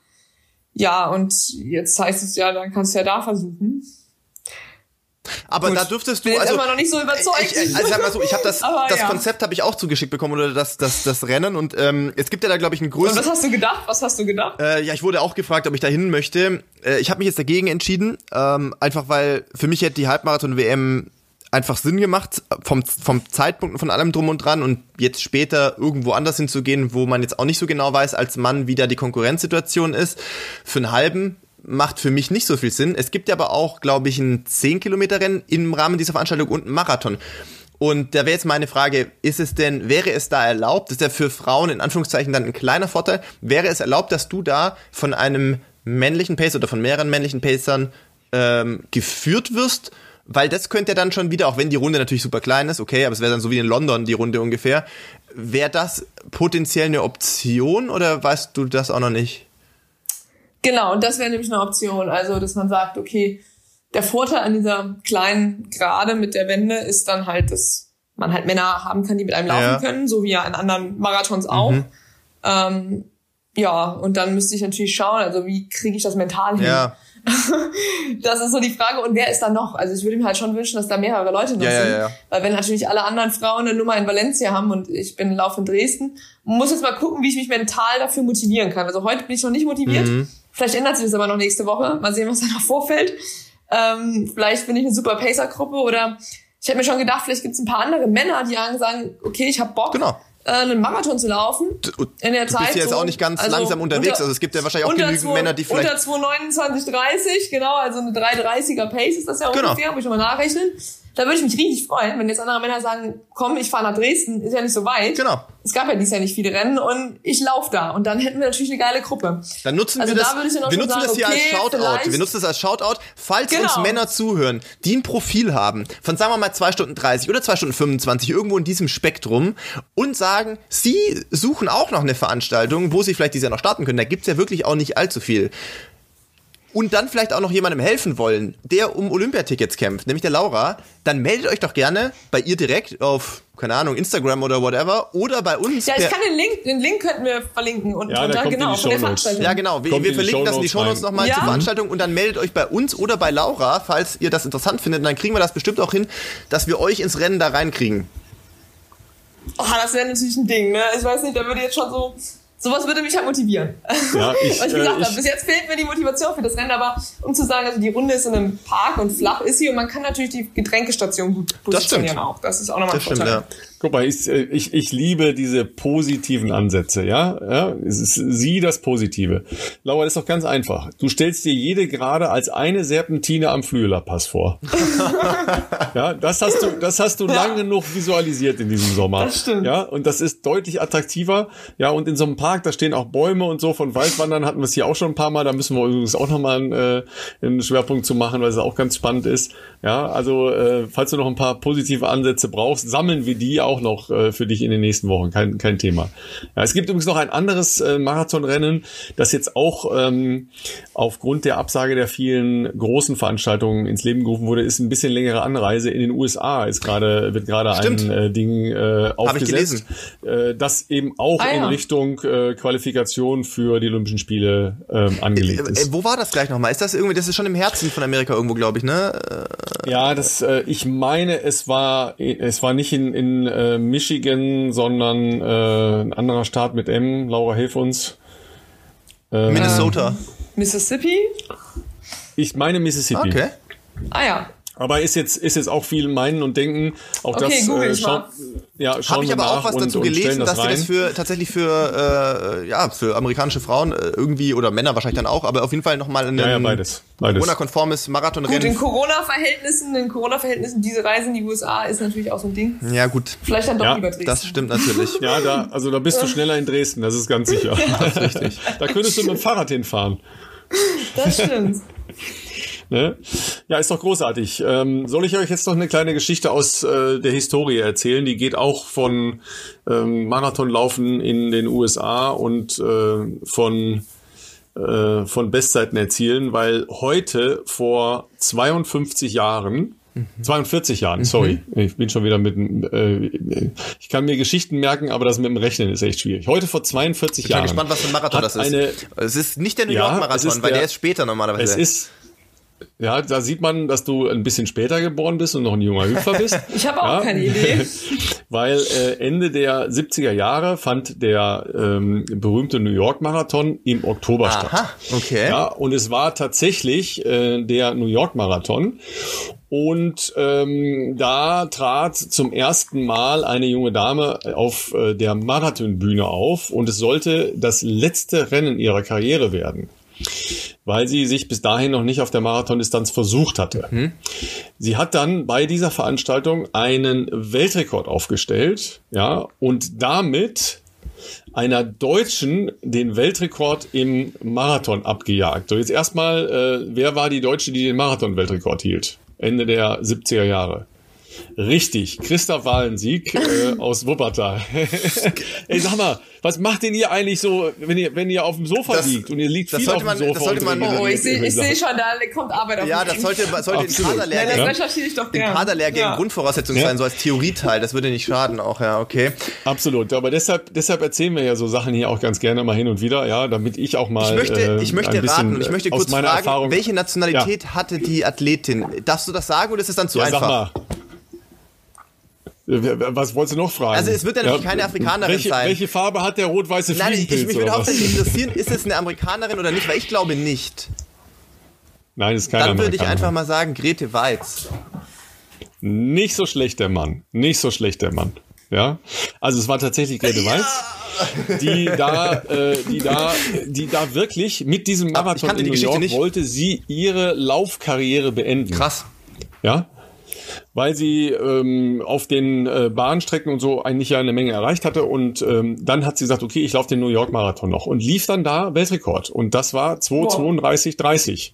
Ja, und jetzt heißt es ja, dann kannst du ja da versuchen. Aber gut, da dürftest du bin jetzt also immer noch nicht so überzeugt. Ich habe das Konzept habe ich auch zugeschickt bekommen oder das Rennen und es gibt ja da glaube ich einen größeren. Und was hast du gedacht? Ich wurde auch gefragt, ob ich da hin möchte. Ich habe mich jetzt dagegen entschieden, einfach weil für mich hätte die Halbmarathon WM einfach Sinn gemacht, vom Zeitpunkt, von allem drum und dran, und jetzt später irgendwo anders hinzugehen, wo man jetzt auch nicht so genau weiß, als Mann, wie da die Konkurrenzsituation ist, für einen halben macht für mich nicht so viel Sinn. Es gibt ja aber auch, glaube ich, ein 10-Kilometer-Rennen im Rahmen dieser Veranstaltung und einen Marathon. Und da wäre jetzt meine Frage, wäre es da erlaubt, ist ja für Frauen in Anführungszeichen dann ein kleiner Vorteil, wäre es erlaubt, dass du da von einem männlichen Pacer oder von mehreren männlichen Pacern geführt wirst? Weil das könnte ja dann schon wieder, auch wenn die Runde natürlich super klein ist, okay, aber es wäre dann so wie in London die Runde ungefähr, wäre das potenziell eine Option oder weißt du das auch noch nicht? Genau, das wäre nämlich eine Option, also dass man sagt, okay, der Vorteil an dieser kleinen Gerade mit der Wende ist dann halt, dass man halt Männer haben kann, die mit einem laufen können, so wie ja in anderen Marathons auch. Ja, und dann müsste ich natürlich schauen, also wie kriege ich das mental hin? Ja. Das ist so die Frage. Und wer ist da noch? Also ich würde mir halt schon wünschen, dass da mehrere Leute noch sind. Ja. Weil wenn natürlich alle anderen Frauen eine Nummer in Valencia haben und ich bin Lauf in Dresden, muss jetzt mal gucken, wie ich mich mental dafür motivieren kann. Also heute bin ich noch nicht motiviert. Vielleicht ändert sich das aber noch nächste Woche. Mal sehen, was da noch vorfällt. Vielleicht bin ich eine super Pacer-Gruppe oder ich hätte mir schon gedacht, vielleicht gibt es ein paar andere Männer, die sagen, okay, ich habe Bock, einen Marathon zu laufen. In der Zeit. Du bist ja jetzt so, auch nicht ganz langsam unterwegs. Also es gibt ja wahrscheinlich auch genügend Männer, die vielleicht... Unter 2:29:30, genau, also eine 3:30er Pace ist das ja ungefähr, muss ich mal nachrechnen. Da würde ich mich riesig freuen, wenn jetzt andere Männer sagen, komm, ich fahre nach Dresden, ist ja nicht so weit. Genau. Es gab ja dieses Jahr nicht viele Rennen und ich laufe da. Und dann hätten wir natürlich eine geile Gruppe. Dann nutzen wir das, wir nutzen das als Shoutout. Falls uns Männer zuhören, die ein Profil haben von, sagen wir mal, 2:30 oder 2:25, irgendwo in diesem Spektrum und sagen, sie suchen auch noch eine Veranstaltung, wo sie vielleicht dieses Jahr noch starten können. Da gibt's ja wirklich auch nicht allzu viel. Und dann vielleicht auch noch jemandem helfen wollen, der um Olympiatickets kämpft, nämlich der Laura, dann meldet euch doch gerne bei ihr direkt auf, keine Ahnung, Instagram oder whatever, oder bei uns. Ja, ich kann den Link könnten wir verlinken und ja, dann genau, von der Veranstaltung. Ja, genau, wir verlinken das in die Shownotes nochmal zur Veranstaltung und dann meldet euch bei uns oder bei Laura, falls ihr das interessant findet, und dann kriegen wir das bestimmt auch hin, dass wir euch ins Rennen da reinkriegen. Oh, das wäre natürlich ein Ding, ne? Ich weiß nicht, da würde jetzt schon so... Sowas würde mich halt motivieren. Ja, weil ich gesagt habe, bis jetzt fehlt mir die Motivation für das Rennen, aber um zu sagen, also die Runde ist in einem Park und flach ist sie und man kann natürlich die Getränkestation gut positionieren auch. Das ist auch nochmal ein Vorteil. Ja. Guck mal, ich liebe diese positiven Ansätze, ja? Es ist sie das Positive. Laura, das ist doch ganz einfach. Du stellst dir jede Gerade als eine Serpentine am Flüelerpass vor. Ja, das hast du lang genug visualisiert in diesem Sommer. Das stimmt. Ja, und das ist deutlich attraktiver. Ja, und in so einem Park, da stehen auch Bäume und so. Von Waldwandern hatten wir es hier auch schon ein paar Mal. Da müssen wir übrigens auch nochmal einen Schwerpunkt zu machen, weil es auch ganz spannend ist. Ja, also, falls du noch ein paar positive Ansätze brauchst, sammeln wir die auch noch für dich in den nächsten Wochen. Kein Thema. Ja, es gibt übrigens noch ein anderes Marathonrennen, das jetzt auch aufgrund der Absage der vielen großen Veranstaltungen ins Leben gerufen wurde, ist ein bisschen längere Anreise in den USA. Wird gerade ein Ding aufgesetzt, das eben auch in Richtung Qualifikation für die Olympischen Spiele angelegt ist. Wo war das gleich nochmal? Ist das irgendwie, das ist schon im Herzen von Amerika irgendwo, glaube ich, ne? Ja, das, ich meine, es war nicht in Michigan, sondern ein anderer Staat mit M. Laura, hilf uns. Minnesota. Mississippi? Ich meine Mississippi. Okay. Ah ja. Aber ist jetzt auch viel Meinen und Denken. Auch okay, das Google schauen wir nach. Habe ich aber auch was dazu gelesen, dass sie das für amerikanische Frauen irgendwie oder Männer wahrscheinlich dann auch, aber auf jeden Fall nochmal ein Corona-konformes Marathonrennen. Gut, in Corona-Verhältnissen diese Reise in die USA ist natürlich auch so ein Ding. Ja, gut. Vielleicht dann doch lieber Dresden. Das stimmt natürlich. Ja, da bist du schneller in Dresden, das ist ganz sicher. Das ist richtig. Da könntest du mit dem Fahrrad hinfahren. Das stimmt. Ne? Ja, ist doch großartig. Soll ich euch jetzt noch eine kleine Geschichte aus der Historie erzählen? Die geht auch von Marathonlaufen in den USA und von Bestzeiten erzielen, weil heute vor 52 Jahren, 42 Jahren, sorry. Ich bin schon wieder ich kann mir Geschichten merken, aber das mit dem Rechnen ist echt schwierig. Heute vor 42 Jahren. Ich bin gespannt, was für ein Marathon das ist. Es ist nicht der New York Marathon, weil der ist später normalerweise. Es ist Ja, da sieht man, dass du ein bisschen später geboren bist und noch ein junger Hüpfer bist. Ich habe auch keine Idee. Weil Ende der 70er Jahre fand der berühmte New York Marathon im Oktober statt. Aha, okay. Ja, und es war tatsächlich der New York Marathon. Und da trat zum ersten Mal eine junge Dame auf der Marathonbühne auf. Und es sollte das letzte Rennen ihrer Karriere werden, weil sie sich bis dahin noch nicht auf der Marathondistanz versucht hatte. Mhm. Sie hat dann bei dieser Veranstaltung einen Weltrekord aufgestellt, ja, und damit einer Deutschen den Weltrekord im Marathon abgejagt. So, jetzt erstmal, wer war die Deutsche, die den Marathon-Weltrekord hielt? Ende der 70er Jahre. Richtig, Christa Vahlensieck aus Wuppertal. Ey, sag mal, was macht denn ihr eigentlich so, wenn ihr auf dem Sofa liegt und ihr liegt viel auf dem Sofa? Ich sehe schon, da kommt Arbeit auf. Ja, das sollte im Kaderlehrgang, Grundvoraussetzung sein, so als Theorieteil, das würde nicht schaden auch, ja, okay. Absolut, aber deshalb erzählen wir ja so Sachen hier auch ganz gerne mal hin und wieder, ja, damit ich auch mal Ich möchte kurz fragen, welche Nationalität hatte die Athletin? Darfst du das sagen oder ist es dann zu einfach? Sag mal. Was wolltest du noch fragen? Also es wird ja natürlich keine Afrikanerin sein. Welche Farbe hat der rot-weiße Fliegenpilz? Nein, mich würde hauptsächlich interessieren, ist es eine Amerikanerin oder nicht? Weil ich glaube nicht. Nein, es ist keine Amerikanerin. Dann würde ich einfach mal sagen, Grete Waitz. Nicht so schlecht, der Mann. Nicht so schlecht, der Mann. Ja, also es war tatsächlich Grete Waitz, die da wirklich mit diesem Marathon in New York wollte sie ihre Laufkarriere beenden. Krass. Ja. Weil sie auf den Bahnstrecken und so eigentlich ja eine Menge erreicht hatte. Und dann hat sie gesagt, okay, ich laufe den New York Marathon noch. Und lief dann da Weltrekord. Und das war 2:32:30.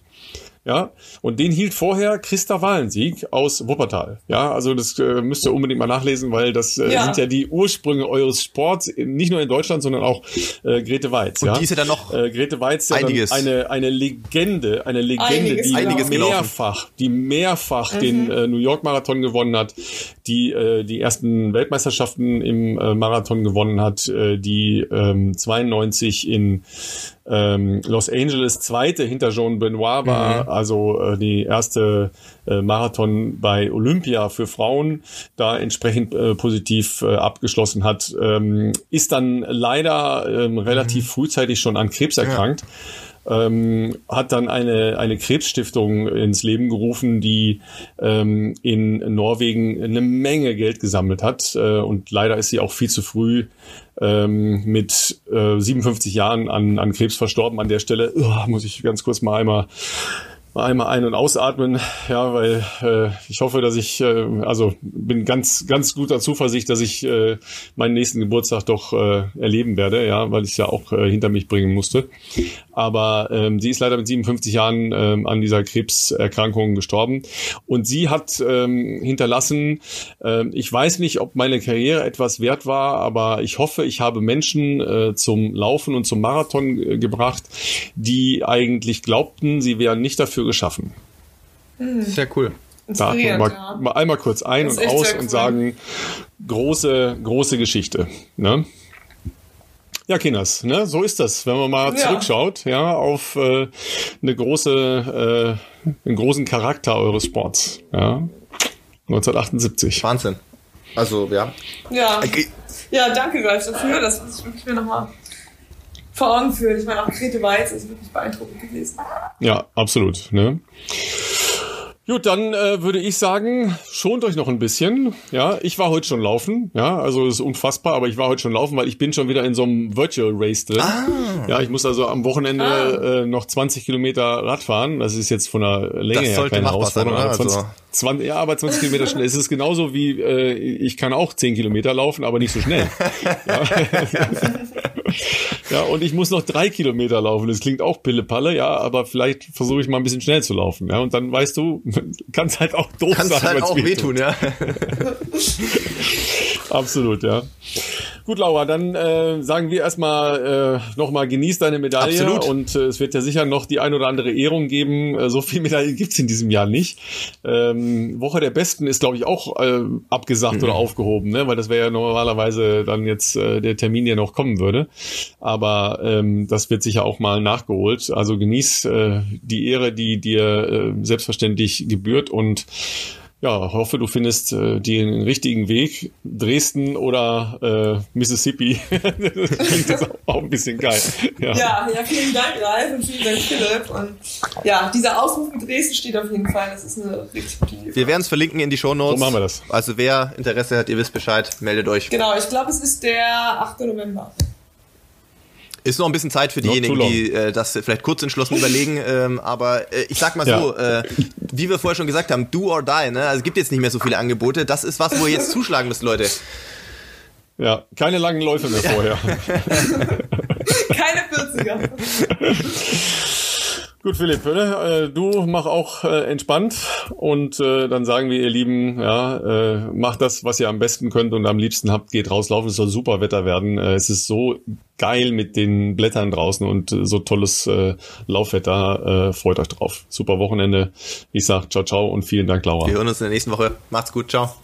Ja, und den hielt vorher Christa Vahlensieck aus Wuppertal. Ja, also das müsst ihr unbedingt mal nachlesen, weil das sind ja die Ursprünge eures Sports, nicht nur in Deutschland, sondern auch Grete Waitz. Und die ist ja dann noch Grete Waitz, einiges. eine Legende, die mehrfach den New York Marathon gewonnen hat, die die ersten Weltmeisterschaften im Marathon gewonnen hat, die 92 in Los Angeles Zweite hinter Joan Benoit war, also die erste Marathon bei Olympia für Frauen, da entsprechend positiv abgeschlossen hat, ist dann leider relativ frühzeitig schon an Krebs erkrankt. Hat dann eine Krebsstiftung ins Leben gerufen, die in Norwegen eine Menge Geld gesammelt hat. Und leider ist sie auch viel zu früh mit 57 Jahren an Krebs verstorben. An der Stelle muss ich ganz kurz mal einmal ein- und ausatmen, ja, weil ich hoffe, dass ich, also bin ganz, ganz guter Zuversicht, dass ich meinen nächsten Geburtstag doch erleben werde, ja, weil ich es ja auch hinter mich bringen musste. Aber sie ist leider mit 57 Jahren an dieser Krebserkrankung gestorben. Und sie hat hinterlassen, ich weiß nicht, ob meine Karriere etwas wert war, aber ich hoffe, ich habe Menschen zum Laufen und zum Marathon gebracht, die eigentlich glaubten, sie wären nicht dafür geschaffen. Sehr cool. Da mal einmal kurz ein und aus und sagen, große, große Geschichte. Ne? Ja, Kinders, ne? So ist das, wenn man mal zurückschaut, ja, auf einen großen Charakter eures Sports. Ja? 1978. Wahnsinn. Also, ja, danke, Ralf, dafür. Das muss ich mir nochmal vor Augen führen. Ich meine, auch Grete Waitz ist wirklich beeindruckend gewesen. Ja, absolut. Ne? Gut, dann würde ich sagen, schont euch noch ein bisschen. Ja, ich war heute schon laufen. Ja, also das ist unfassbar, aber ich war heute schon laufen, weil ich bin schon wieder in so einem Virtual Race drin. Ah. Ja, ich muss also am Wochenende noch 20 Kilometer Rad fahren. Das ist jetzt von der Länge her keine Herausforderung. Aber 20 Kilometer schnell. Es ist genauso wie, ich kann auch 10 Kilometer laufen, aber nicht so schnell. Ja. Ja, und ich muss noch 3 Kilometer laufen. Das klingt auch Pille-Palle, ja, aber vielleicht versuche ich mal ein bisschen schnell zu laufen. Ja, und dann weißt du, kann es halt auch doof sein. Kann es halt auch wehtun, ja. Absolut, ja. Gut, Laura, dann sagen wir erstmal nochmal, genieß deine Medaille. Absolut. Und es wird ja sicher noch die ein oder andere Ehrung geben. So viel Medaillen gibt's in diesem Jahr nicht. Woche der Besten ist, glaube ich, auch abgesagt oder aufgehoben, ne? Weil das wäre ja normalerweise dann jetzt der Termin, der noch kommen würde. Aber das wird sicher auch mal nachgeholt. Also genieß die Ehre, die dir selbstverständlich gebührt, und ja, hoffe, du findest den richtigen Weg. Dresden oder Mississippi. Das klingt jetzt auch ein bisschen geil. Ja, vielen Dank, Ralf, und vielen Dank, Philipp. Und ja, dieser Ausruf in Dresden steht auf jeden Fall. Das ist eine richtig gute Idee. Wir werden es verlinken in die Shownotes. So machen wir das. Also wer Interesse hat, ihr wisst Bescheid, meldet euch. Genau, ich glaube, es ist der 8. November. Ist noch ein bisschen Zeit für diejenigen, die das vielleicht kurz entschlossen überlegen, aber ich sag mal so, wie wir vorher schon gesagt haben, do or die, ne? Also es gibt jetzt nicht mehr so viele Angebote, das ist was, wo ihr jetzt zuschlagen müsst, Leute. Ja, keine langen Läufe mehr vorher. Keine 40er. Gut, Philipp, du mach auch entspannt, und dann sagen wir, ihr Lieben, macht das, was ihr am besten könnt und am liebsten habt, geht rauslaufen, es soll super Wetter werden. Es ist so geil mit den Blättern draußen und so tolles Laufwetter, freut euch drauf. Super Wochenende, ich sag ciao, ciao und vielen Dank, Laura. Wir hören uns in der nächsten Woche, macht's gut, ciao.